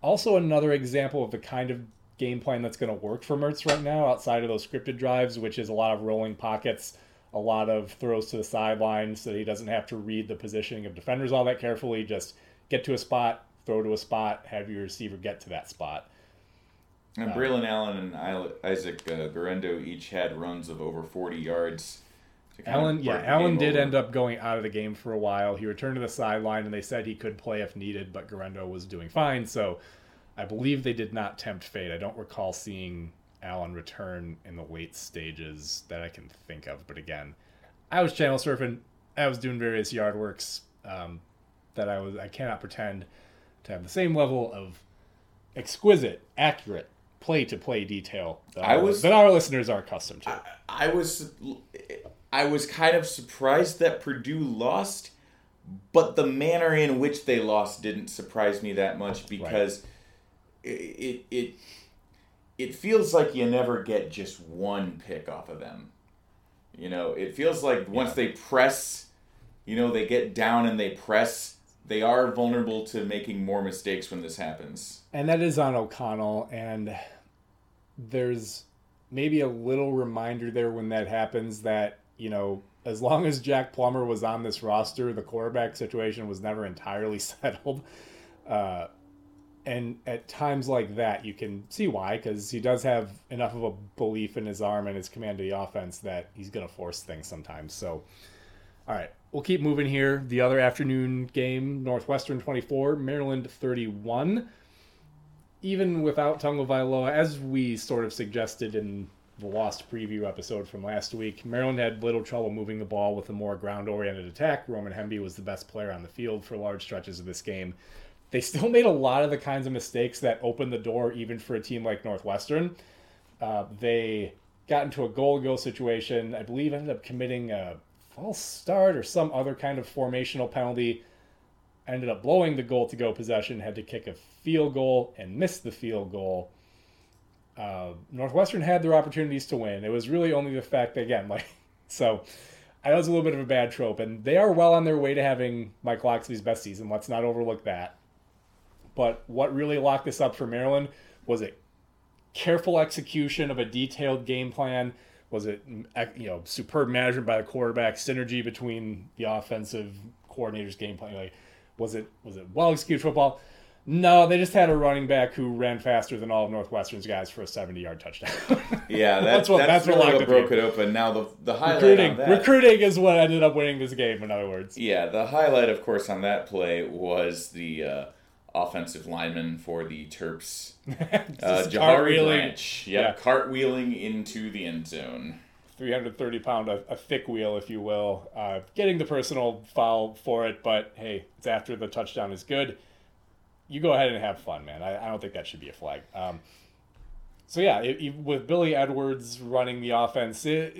Also another example of the kind of game plan that's going to work for Mertz right now outside of those scripted drives, which is a lot of rolling pockets, a lot of throws to the sideline so that he doesn't have to read the positioning of defenders all that carefully. Just get to a spot, throw to a spot, have your receiver get to that spot. And Braylon Allen and Isaac Berendo each had runs of over 40 yards. Allen did end up going out of the game for a while. He returned to the sideline, and they said he could play if needed, but Berendo was doing fine. So I believe they did not tempt fate. I don't recall seeing Allen return in the late stages that I can think of. But again, I was channel surfing. I was doing various yard works that I cannot pretend to have the same level of exquisite, accurate play-to-play detail that our listeners are accustomed to. I was kind of surprised that Purdue lost, but the manner in which they lost didn't surprise me that much, because right. It feels like you never get just one pick off of them. It feels like once they press, they get down and they press, they are vulnerable to making more mistakes when this happens. And that is on O'Connell, and there's maybe a little reminder there when that happens that, as long as Jack Plummer was on this roster, the quarterback situation was never entirely settled. And at times like that, you can see why, because he does have enough of a belief in his arm and his command of the offense that he's going to force things sometimes. So, all right. We'll keep moving here. The other afternoon game, Northwestern 24, Maryland 31. Even without Tagovailoa, as we sort of suggested in the lost preview episode from last week, Maryland had little trouble moving the ball with a more ground-oriented attack. Roman Hemby was the best player on the field for large stretches of this game. They still made a lot of the kinds of mistakes that opened the door even for a team like Northwestern. They got into a goal-to-go situation. I believe ended up committing a false start or some other kind of formational penalty, ended up blowing the goal-to-go possession, had to kick a field goal and missed the field goal. Northwestern had their opportunities to win. It was really only the fact that, again, so I know it's a little bit of a bad trope, and they are well on their way to having Mike Loxley's best season. Let's not overlook that. But what really locked this up for Maryland was a careful execution of a detailed game plan. Was it, superb management by the quarterback, synergy between the offensive coordinator's game plan? Was it well-executed football? No, they just had a running back who ran faster than all of Northwestern's guys for a 70-yard touchdown. Yeah, that's what broke it open. Now, the highlight on that... Recruiting is what ended up winning this game, in other words. Yeah, the highlight, of course, on that play was the offensive lineman for the Terps, Jahari Branch. Yep, yeah. Cartwheeling into the end zone. 330-pound, a thick wheel, if you will. Getting the personal foul for it, but hey, it's after the touchdown is good. You go ahead and have fun, man. I don't think that should be a flag. With Billy Edwards running the offense, they're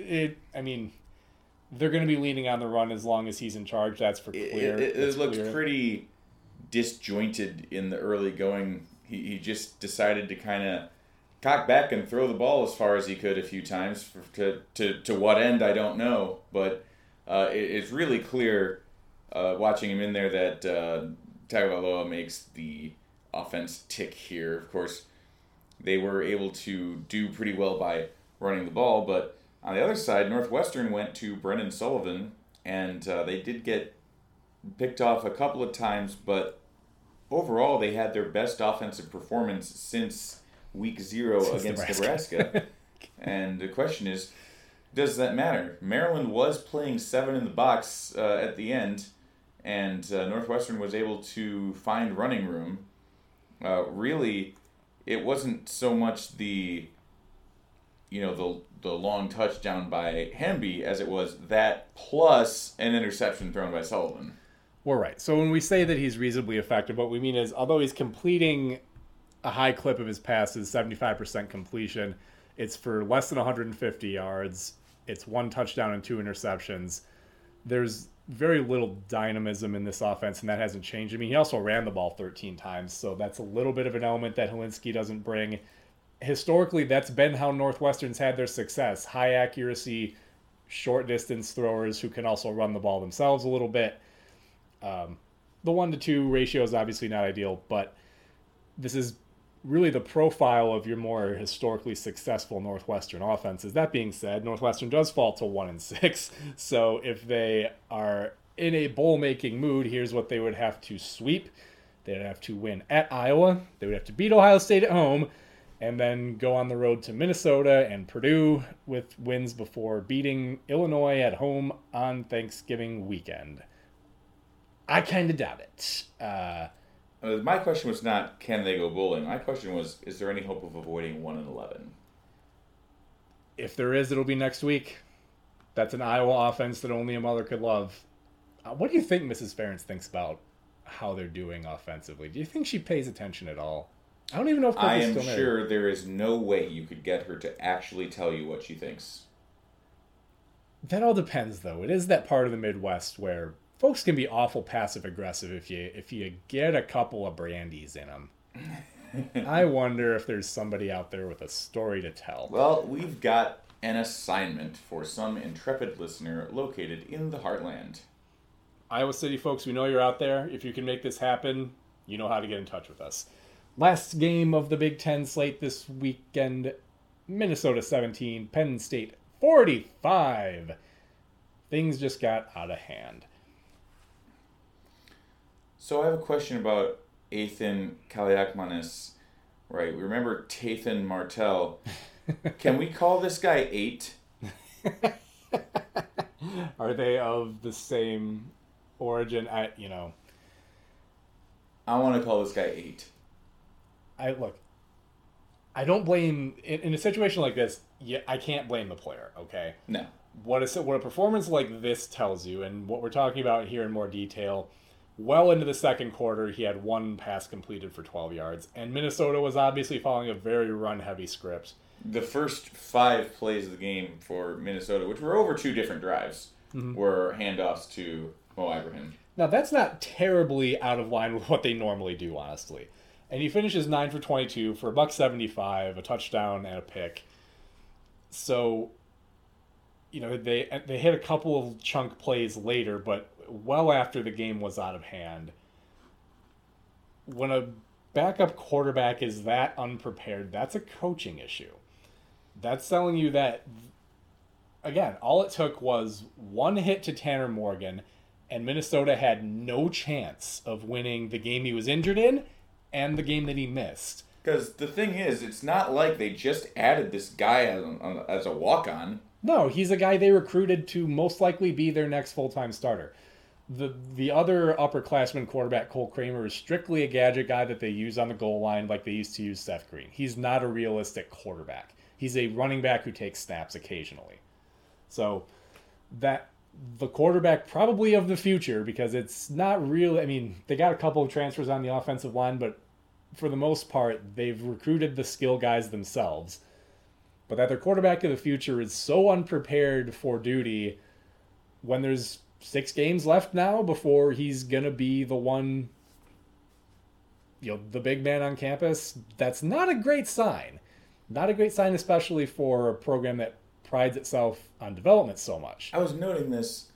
going to be leaning on the run as long as he's in charge. That's for clear. It looked pretty disjointed in the early going. He just decided to kind of cock back and throw the ball as far as he could a few times. To what end, I don't know. But it's really clear watching him in there that Tagovailoa makes the offense tick here. Of course, they were able to do pretty well by running the ball, but on the other side, Northwestern went to Brennan Sullivan, and they did get picked off a couple of times, but overall they had their best offensive performance since Week 0 against Nebraska. And the question is, does that matter? Maryland was playing 7 in the box at the end, and Northwestern was able to find running room. Really, it wasn't so much the, you know, the long touchdown by Hemby as it was that plus an interception thrown by Sullivan. We're right. So when we say that he's reasonably effective, what we mean is, although he's completing a high clip of his passes, 75% completion, it's for less than 150 yards. It's 1 touchdown and 2 interceptions. There's very little dynamism in this offense, and that hasn't changed. I mean, he also ran the ball 13 times, so that's a little bit of an element that Helinski doesn't bring. Historically, that's been how Northwestern's had their success. High accuracy, short distance throwers who can also run the ball themselves a little bit. The 1-2 ratio is obviously not ideal, but this is really the profile of your more historically successful Northwestern offenses. That being said, Northwestern does fall to 1-6. So if they are in a bowl-making mood, here's what they would have to sweep. They'd have to win at Iowa. They would have to beat Ohio State at home, and then go on the road to Minnesota and Purdue with wins before beating Illinois at home on Thanksgiving weekend. I kind of doubt it. My question was not, can they go bowling? My question was, is there any hope of avoiding 1-11? If there is, it'll be next week. That's an Iowa offense that only a mother could love. What do you think Mrs. Ferentz thinks about how they're doing offensively? Do you think she pays attention at all? I don't even know if I am sure in. There is no way you could get her to actually tell you what she thinks. That all depends, though. It is that part of the Midwest where folks can be awful passive-aggressive if you get a couple of brandies in them. I wonder if there's somebody out there with a story to tell. Well, we've got an assignment for some intrepid listener located in the heartland. Iowa City folks, we know you're out there. If you can make this happen, you know how to get in touch with us. Last game of the Big Ten slate this weekend, Minnesota 17, Penn State 45. Things just got out of hand. So I have a question about Ethan Kaliakmanis, right? We remember Tathan Martell. Can we call this guy 8? Are they of the same origin? I want to call this guy 8. I don't blame in a situation like this. Yeah, I can't blame the player. Okay. No. What a performance like this tells you, and what we're talking about here in more detail. Well into the second quarter, he had 1 pass completed for 12 yards, and Minnesota was obviously following a very run-heavy script. The first 5 plays of the game for Minnesota, which were over 2 different drives, were handoffs to Mo Ibrahim. Now, that's not terribly out of line with what they normally do, honestly. And he finishes 9 for 22 for $175, a touchdown, and a pick. So, they hit a couple of chunk plays later, but well after the game was out of hand, when a backup quarterback is that unprepared, that's a coaching issue. That's telling you that, again, all it took was 1 hit to Tanner Morgan, and Minnesota had no chance of winning the game he was injured in and the game that he missed. Because the thing is, it's not like they just added this guy as a walk-on. No, he's a guy they recruited to most likely be their next full-time starter. The other upperclassman quarterback, Cole Kramer, is strictly a gadget guy that they use on the goal line like they used to use Seth Green. He's not a realistic quarterback. He's a running back who takes snaps occasionally. So that the quarterback probably of the future, because it's not really... I mean, they got a couple of transfers on the offensive line, but for the most part, they've recruited the skill guys themselves. But that their quarterback of the future is so unprepared for duty when there's 6 games left now before he's going to be the one, the big man on campus, that's not a great sign. Not a great sign, especially for a program that prides itself on development so much. I was noting this.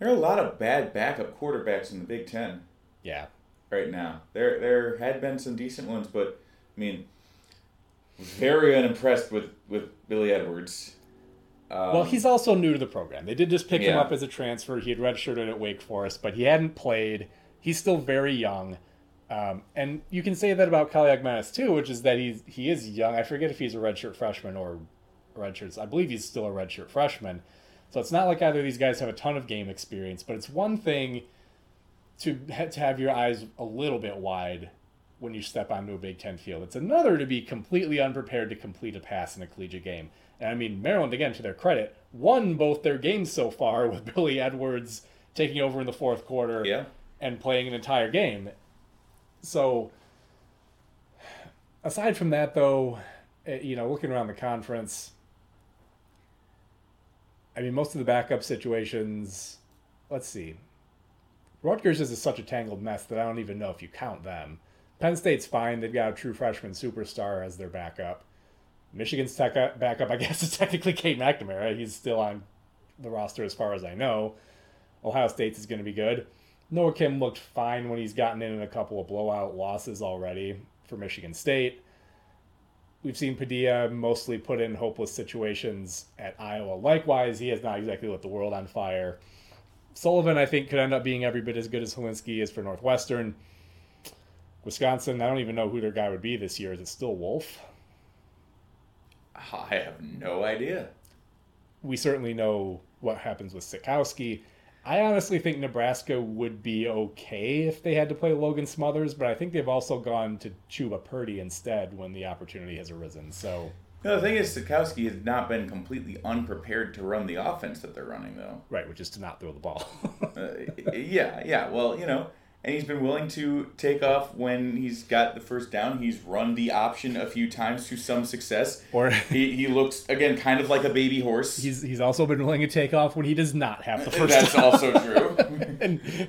There are a lot of bad backup quarterbacks in the Big Ten. Yeah. right now. There had been some decent ones, but I mean, very unimpressed with Billy Edwards. Well, he's also new to the program. They did just pick him up as a transfer. He had redshirted at Wake Forest, but he hadn't played. He's still very young. And you can say that about Kali Agmanis too, which is that he is young. I forget if he's a redshirt freshman or redshirt. I believe he's still a redshirt freshman. So it's not like either of these guys have a ton of game experience, but it's one thing to have your eyes a little bit wide when you step onto a Big Ten field. It's another to be completely unprepared to complete a pass in a collegiate game. And I mean, Maryland, again, to their credit, won both their games so far with Billy Edwards taking over in the fourth quarter and playing an entire game. So aside from that, though, you know, looking around the conference, I mean, most of the backup situations, let's see. Rutgers is such a tangled mess that I don't even know if you count them. Penn State's fine. They've got a true freshman superstar as their backup. Michigan's backup, I guess, is technically Cade McNamara. He's still on the roster as far as I know. Ohio State's is going to be good. Noah Kim looked fine when he's gotten in a couple of blowout losses already for Michigan State. We've seen Padilla mostly put in hopeless situations at Iowa. Likewise, he has not exactly lit the world on fire. Sullivan, I think, could end up being every bit as good as Helinski is for Northwestern. Wisconsin, I don't even know who their guy would be this year. Is it still Wolf? I have no idea. We certainly know what happens with Sikowski. I honestly think Nebraska would be okay if they had to play Logan Smothers, but I think they've also gone to Chuba Purdy instead when the opportunity has arisen. So no, the thing is, Sikowski has not been completely unprepared to run the offense that they're running, though. Right, which is to not throw the ball. Well, you know, and he's been willing to take off when he's got the first down. He's run the option a few times to some success. Or he looks, again, kind of like a baby horse. He's also been willing to take off when he does not have the first down. That's also true.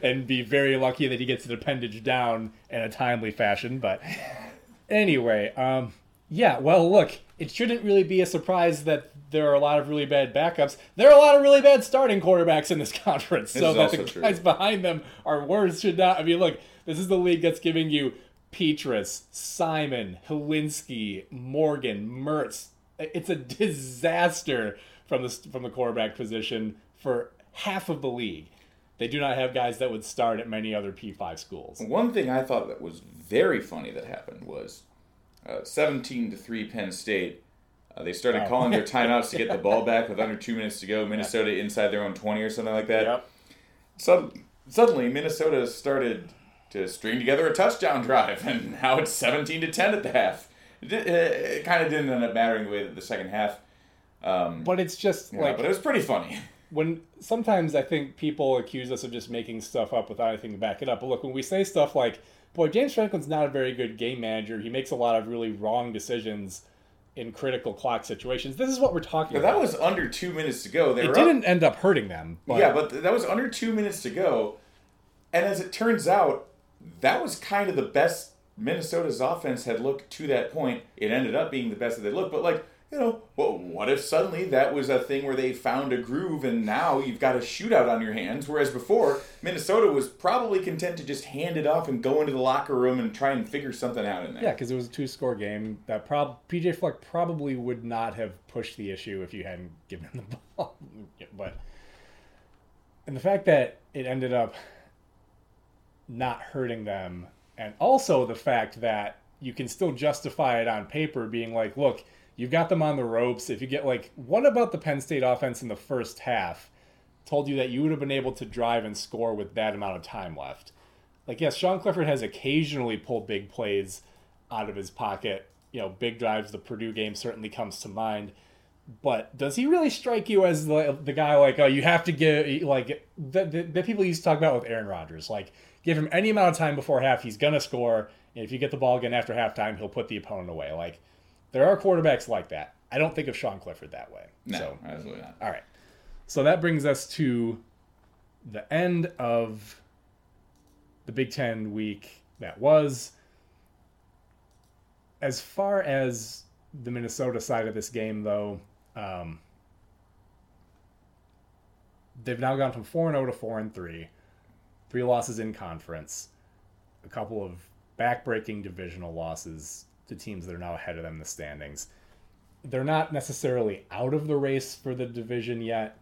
and be very lucky that he gets an appendage down in a timely fashion. But anyway, well, look, it shouldn't really be a surprise that there are a lot of really bad backups. There are a lot of really bad starting quarterbacks in this conference. So that the guys behind them are worse should not. I mean, look, this is the league that's giving you Petras, Simon, Helinski, Morgan, Mertz. It's a disaster from the quarterback position for half of the league. They do not have guys that would start at many other P5 schools. One thing I thought that was very funny that happened was 17-3 Penn State. They started calling their timeouts to get the ball back with under 2 minutes to go. Minnesota inside their own 20 or something like that. Yep. Suddenly, Minnesota started to string together a touchdown drive, and now it's 17-10 at the half. It kind of didn't end up mattering the way that the second half. But it's just like... But it was pretty funny. When sometimes I think people accuse us of just making stuff up without anything to back it up. But look, when we say stuff like, boy, James Franklin's not a very good game manager. He makes a lot of really wrong decisions in critical clock situations. This is what we're talking about. That was under 2 minutes to go. It didn't end up hurting them. But... Yeah, but that was under 2 minutes to go. And as it turns out, that was kind of the best Minnesota's offense had looked to that point. It ended up being the best that they looked. But, like, you know, well, what if suddenly that was a thing where they found a groove and now you've got a shootout on your hands? Whereas before, Minnesota was probably content to just hand it off and go into the locker room and try and figure something out in there. Yeah, because it was a two-score game. That PJ Fleck probably would not have pushed the issue if you hadn't given him the ball. And the fact that it ended up not hurting them, and also the fact that you can still justify it on paper being like, look, you've got them on the ropes. If you get what about the Penn State offense in the first half told you that you would have been able to drive and score with that amount of time left? Yes, Sean Clifford has occasionally pulled big plays out of his pocket. You know, big drives, the Purdue game certainly comes to mind. But does he really strike you as the guy you have to give, the people used to talk about with Aaron Rodgers? Give him any amount of time before half, he's going to score. And if you get the ball again after halftime, he'll put the opponent away. There are quarterbacks like that. I don't think of Sean Clifford that way. No, so, absolutely not. All right. So that brings us to the end of the Big Ten week that was. As far as the Minnesota side of this game, though, they've now gone from 4-0 to 4-3. 3 losses in conference. a couple of backbreaking divisional losses to teams that are now ahead of them in the standings. They're not necessarily out of the race for the division yet.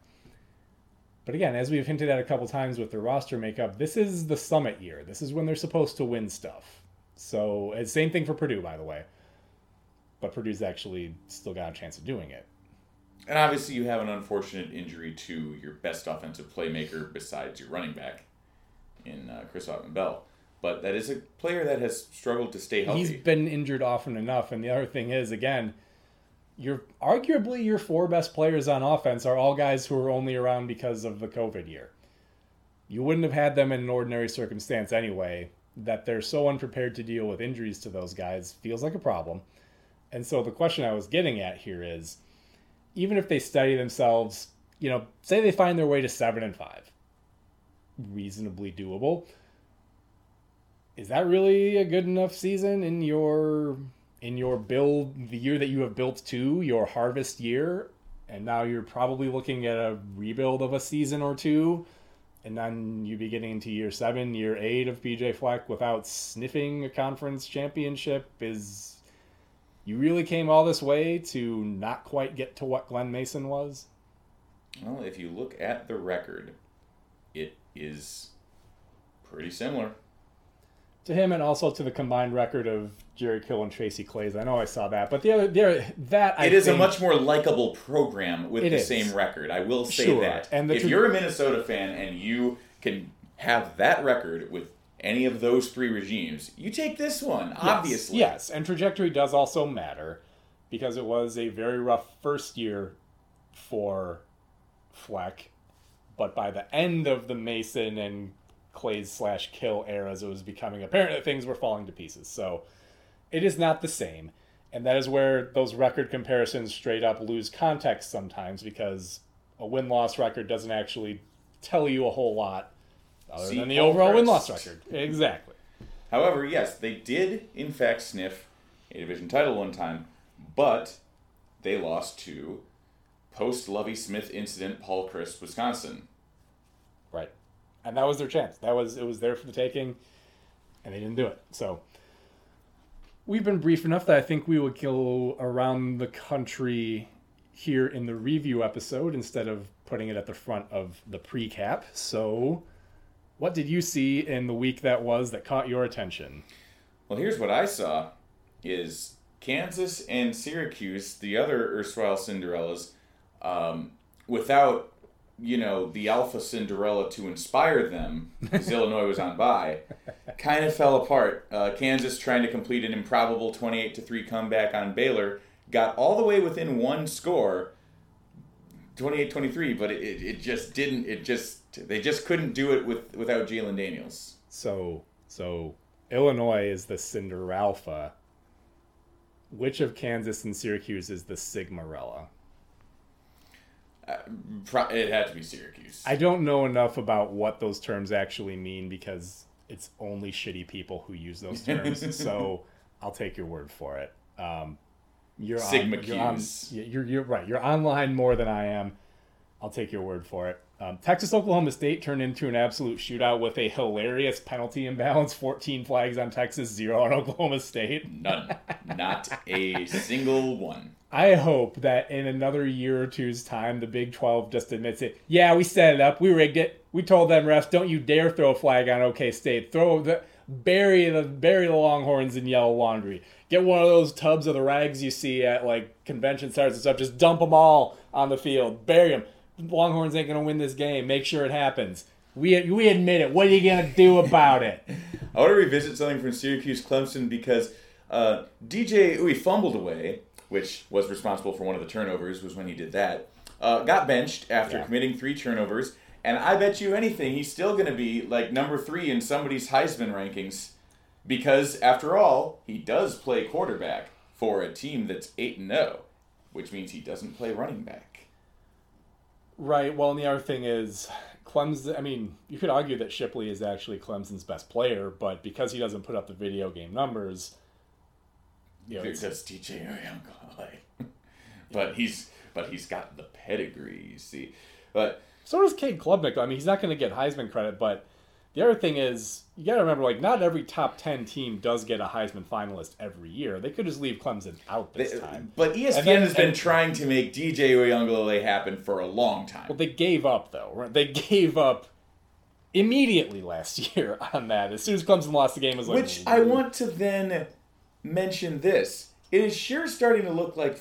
But again, as we've hinted at a couple times with their roster makeup, this is the summit year. This is when they're supposed to win stuff. So, same thing for Purdue, by the way. But Purdue's actually still got a chance of doing it. And obviously you have an unfortunate injury to your best offensive playmaker besides your running back in Chris Ottenbell. But that is a player that has struggled to stay healthy. He's been injured often enough. And the other thing is, again, your four best players on offense are all guys who are only around because of the COVID year. You wouldn't have had them in an ordinary circumstance anyway. That they're so unprepared to deal with injuries to those guys feels like a problem. And so the question I was getting at here is, even if they steady themselves, say they find their way to 7-5, reasonably doable. Is that really a good enough season in your build, the year that you have built to, your harvest year? And now you're probably looking at a rebuild of a season or two. And then you'd be getting into year 7, year 8 of PJ Fleck without sniffing a conference championship. Is you really came all this way to not quite get to what Glenn Mason was? Well, if you look at the record, it is pretty similar. To him and also to the combined record of Jerry Kill and Tracy Clays. I know I saw that, but I think it is a much more likable program with the same record. I will say that. And if you're a Minnesota fan and you can have that record with any of those three regimes, you take this one, obviously. Yes, and trajectory does also matter because it was a very rough first year for Fleck, but by the end of the Mason and Clays/Kill eras, it was becoming apparent that things were falling to pieces. So it is not the same. And that is where those record comparisons straight up lose context sometimes, because a win-loss record doesn't actually tell you a whole lot other than the overall win-loss record. Exactly. However, yes, they did in fact sniff a division title one time, but they lost to post-Lovie Smith incident Paul Chris, Wisconsin. Right. And that was their chance. It was there for the taking, and they didn't do it. So we've been brief enough that I think we will go around the country here in the review episode instead of putting it at the front of the pre-cap. So what did you see in the week that was that caught your attention? Well, here's what I saw is Kansas and Syracuse, the other erstwhile Cinderellas, without... the alpha Cinderella to inspire them, because Illinois was on by, kind of fell apart. Kansas, trying to complete an improbable 28-3 comeback on Baylor, got all the way within one score, 28-23, but they just couldn't do it without Jalen Daniels. So Illinois is the Cinderalpha. Which of Kansas and Syracuse is the Sigmarella? It had to be Syracuse. I don't know enough about what those terms actually mean because it's only shitty people who use those terms. So I'll take your word for it. You're right. You're online more than I am. I'll take your word for it. Texas-Oklahoma State turned into an absolute shootout with a hilarious penalty imbalance. 14 flags on Texas, 0 on Oklahoma State. None. Not a single one. I hope that in another year or two's time, the Big 12 just admits it. Yeah, we set it up. We rigged it. We told them refs, don't you dare throw a flag on OK State. Bury the Longhorns in yellow laundry. Get one of those tubs of the rags you see at like convention centers and stuff. Just dump them all on the field. Bury them. Longhorns ain't going to win this game. Make sure it happens. We admit it. What are you going to do about it? I want to revisit something from Syracuse-Clemson because DJ Uwe fumbled away, which was responsible for one of the turnovers, was when he did that, got benched after committing 3 turnovers. And I bet you anything, he's still going to be like number 3 in somebody's Heisman rankings because, after all, he does play quarterback for a team that's 8-0, which means he doesn't play running back. Right. Well, and the other thing is, Clemson. I mean, you could argue that Shipley is actually Clemson's best player, but because he doesn't put up the video game numbers, that's DJ Uiagalelei. But he's got the pedigree, you see. But so does Cade Klubnik. I mean, he's not going to get Heisman credit, but The other thing is, you got to remember, like, not every top 10 team does get a Heisman finalist every year. They could just leave Clemson out this time. But ESPN has been trying to make DJ Uiagalelei happen for a long time. Well, they gave up, though. They gave up immediately last year on that. As soon as Clemson lost the game, it was like... Which I want to then mention this. It is sure starting to look like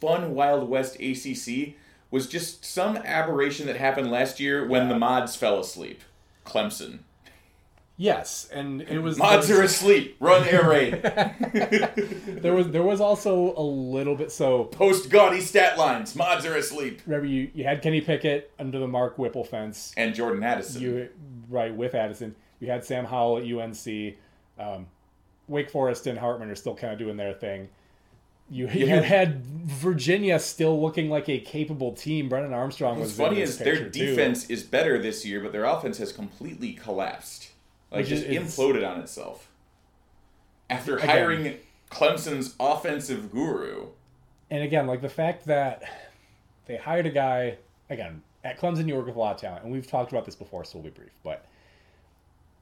fun Wild West ACC was just some aberration that happened last year when the mods fell asleep. Clemson. Yes, and it was... Mods are asleep. Run air raid. There was also a little bit, so... Post gaudy stat lines. Mods are asleep. Remember, you had Kenny Pickett under the Mark Whipple fence. And Jordan Addison. Right, with Addison. You had Sam Howell at UNC. Wake Forest and Hartman are still kind of doing their thing. You had Virginia still looking like a capable team. Brennan Armstrong was funny is their defense too. Is better this year, but their offense has completely collapsed. Like, just imploded on itself. After hiring Clemson's offensive guru. And again, like, the fact that they hired a guy, again, at Clemson, you work with a lot of talent. And we've talked about this before, so we'll be brief. But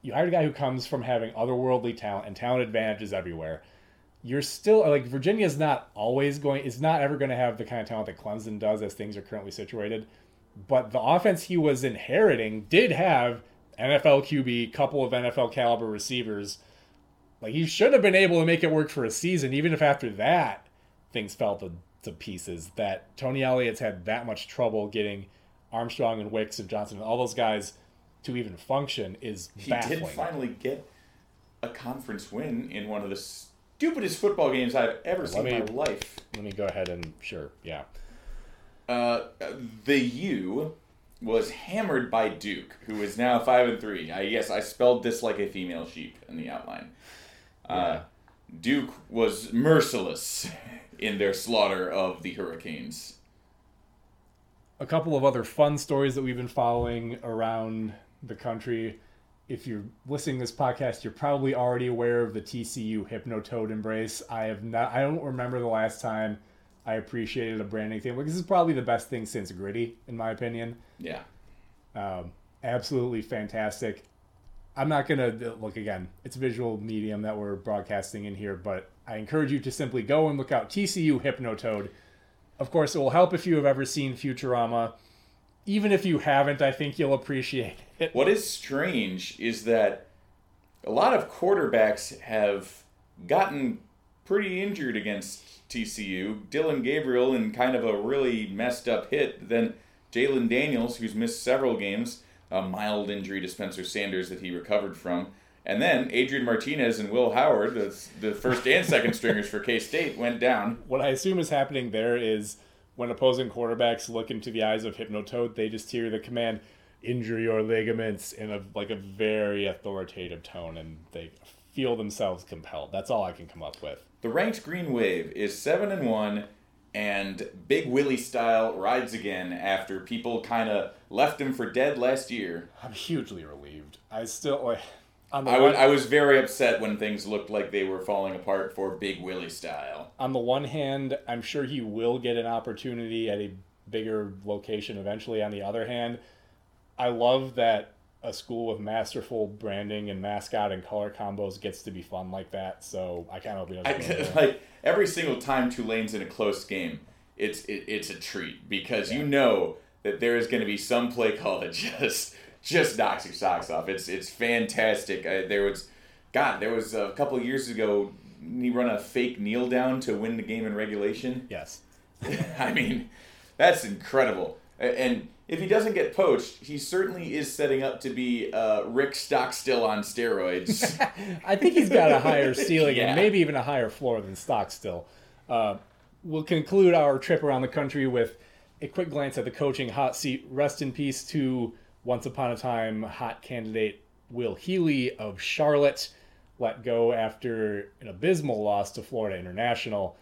you hired a guy who comes from having otherworldly talent and talent advantages everywhere. You're still, like, Virginia's not always going, is not ever going to have the kind of talent that Clemson does as things are currently situated. But the offense he was inheriting did have NFL QB, couple of NFL caliber receivers. Like, he should have been able to make it work for a season, even if after that things fell to pieces. That Tony Elliott's had that much trouble getting Armstrong and Wicks and Johnson and all those guys to even function is baffling. He did finally get a conference win in one of the stupidest football games I've ever seen in my life. Let me go ahead and, sure, yeah. The U... was hammered by Duke, who is now 5-3. Yes, I spelled this like a female sheep in the outline. Duke was merciless in their slaughter of the Hurricanes. A couple of other fun stories that we've been following around the country. If you're listening to this podcast, you're probably already aware of the TCU Hypnotoad embrace. I don't remember the last time I appreciated a branding thing. Like, this is probably the best thing since Gritty, in my opinion. Yeah. Absolutely fantastic. I'm not going to... Look, again, it's a visual medium that we're broadcasting in here, but I encourage you to simply go and look out TCU Hypnotoad. Of course, it will help if you have ever seen Futurama. Even if you haven't, I think you'll appreciate it. What is strange is that a lot of quarterbacks have gotten pretty injured against TCU. Dylan Gabriel in kind of a really messed up hit. Then Jalen Daniels, who's missed several games, a mild injury to Spencer Sanders that he recovered from. And then Adrian Martinez and Will Howard, the first and second stringers for K-State, went down. What I assume is happening there is when opposing quarterbacks look into the eyes of Hypnotoad, they just hear the command, "Injure your ligaments," in a very authoritative tone, and they feel themselves compelled. That's all I can come up with. The ranked Green Wave is 7-1, and Big Willie style rides again after people kind of left him for dead last year. I'm hugely relieved. I still... I was very upset when things looked like they were falling apart for Big Willie style. On the one hand, I'm sure he will get an opportunity at a bigger location eventually. On the other hand, I love that a school with masterful branding and mascot and color combos gets to be fun like that, so I kind of hope he doesn't. Like, every single time Tulane's in a close game, it's a treat, because you know that there is going to be some play call that just knocks your socks off. It's fantastic. There was a couple of years ago, he run a fake kneel down to win the game in regulation. Yes. I mean, that's incredible. And if he doesn't get poached, he certainly is setting up to be Rick Stockstill on steroids. I think he's got a higher ceiling and maybe even a higher floor than Stockstill. We'll conclude our trip around the country with a quick glance at the coaching hot seat. Rest in peace to once upon a time hot candidate Will Healy of Charlotte, let go after an abysmal loss to Florida International.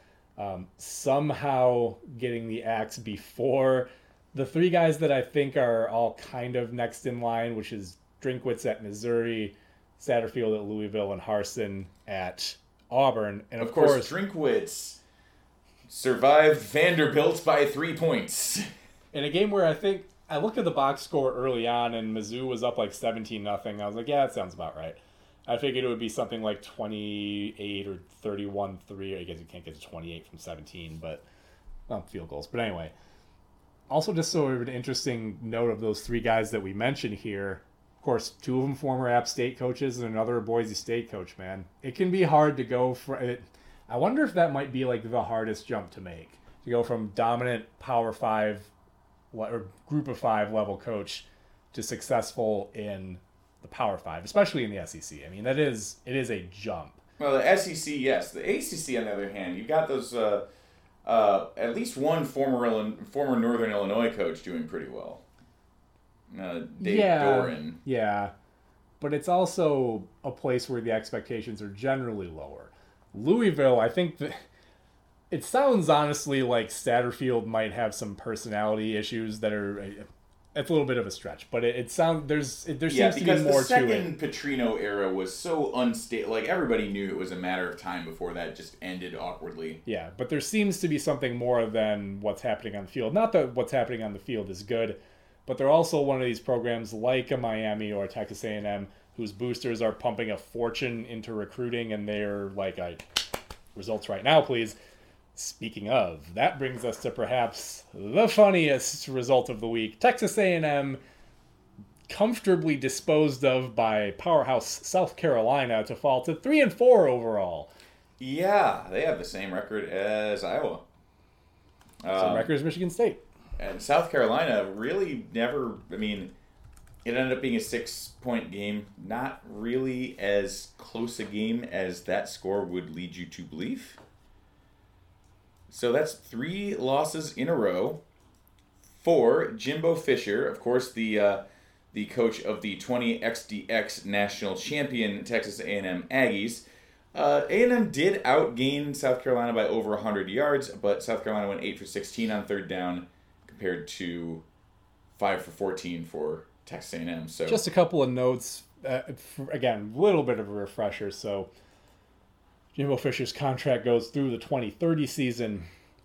Somehow getting the axe before the three guys that I think are all kind of next in line, which is Drinkwitz at Missouri, Satterfield at Louisville, and Harsin at Auburn. And of course Drinkwitz survived Vanderbilt by 3 points. In a game where I think I looked at the box score early on, and Mizzou was up like 17-0. I was like, yeah, that sounds about right. I figured it would be something like 28 or 31-3. I guess you can't get to 28 from 17, but field goals. But anyway, also just sort of an interesting note of those three guys that we mentioned here. Of course, two of them former App State coaches and another Boise State coach, man. It can be hard to go for it. I wonder if that might be like the hardest jump to make, to go from dominant Power 5 or Group of 5 level coach to successful in the Power 5, especially in the SEC. I mean, it is a jump. Well, the SEC, yes. The ACC, on the other hand, you've got those at least one former Northern Illinois coach doing pretty well. Dave Doran. Yeah, but it's also a place where the expectations are generally lower. Louisville, I think it sounds honestly like Satterfield might have some personality issues that are. It's a little bit of a stretch, but it sounds there seems to be more to it. Yeah, because the second Petrino era was so unstable. Like, everybody knew it was a matter of time before that just ended awkwardly. Yeah, but there seems to be something more than what's happening on the field. Not that what's happening on the field is good, but they're also one of these programs like a Miami or a Texas A&M whose boosters are pumping a fortune into recruiting, and they're like, results right now, please. Speaking of, that brings us to perhaps the funniest result of the week. Texas A&M comfortably disposed of by powerhouse South Carolina to fall to 3-4 overall. Yeah, they have the same record as Iowa. Same record as Michigan State. And South Carolina really never, I mean, it ended up being a 6-point game. Not really as close a game as that score would lead you to believe. So that's 3 losses in a row for Jimbo Fisher, of course, the coach of the 20XDX national champion Texas A&M Aggies. A&M did outgain South Carolina by over 100 yards, but South Carolina went 8 for 16 on third down compared to 5 for 14 for Texas A&M. So just a couple of notes. Again, a little bit of a refresher, so Jimbo Fisher's contract goes through the 2030 season.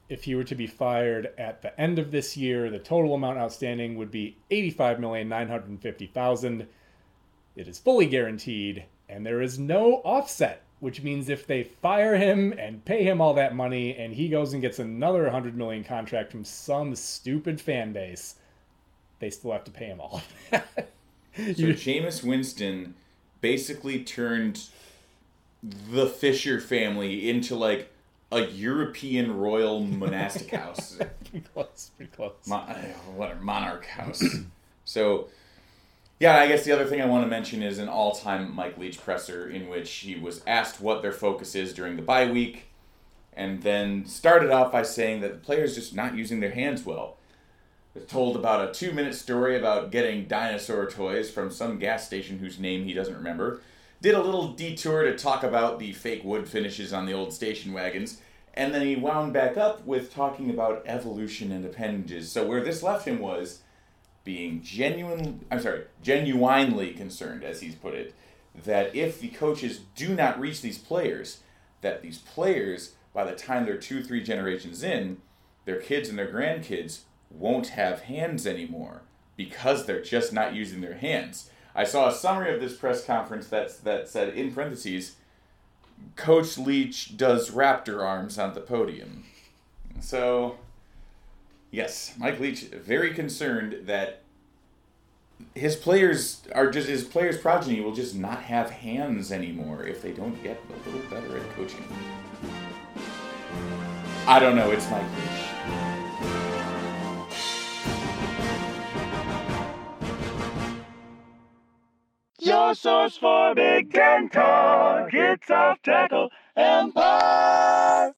If he were to be fired at the end of this year, the total amount outstanding would be $85,950,000. It is fully guaranteed, and there is no offset, which means if they fire him and pay him all that money and he goes and gets another $100 million contract from some stupid fan base, they still have to pay him all of that. So Jameis Winston basically turned the Fisher family into like a European royal monastic house. pretty close. Monarch house. So, yeah, I guess the other thing I want to mention is an all-time Mike Leach presser in which he was asked what their focus is during the bye week, and then started off by saying that the players just not using their hands well. They're told about a 2-minute story about getting dinosaur toys from some gas station whose name he doesn't remember. Did a little detour to talk about the fake wood finishes on the old station wagons, and then he wound back up with talking about evolution and appendages. So where this left him was being genuinely concerned, as he's put it, that if the coaches do not reach these players, that these players, by the time they're 2-3 generations in, their kids and their grandkids won't have hands anymore because they're just not using their hands. I saw a summary of this press conference that said, in parentheses, Coach Leach does raptor arms on the podium. So, yes, Mike Leach very concerned that his players' progeny will just not have hands anymore if they don't get a little better at coaching. I don't know, it's Mike Leach. Your source for Big Ten talk, it's Off-Tackle Empire.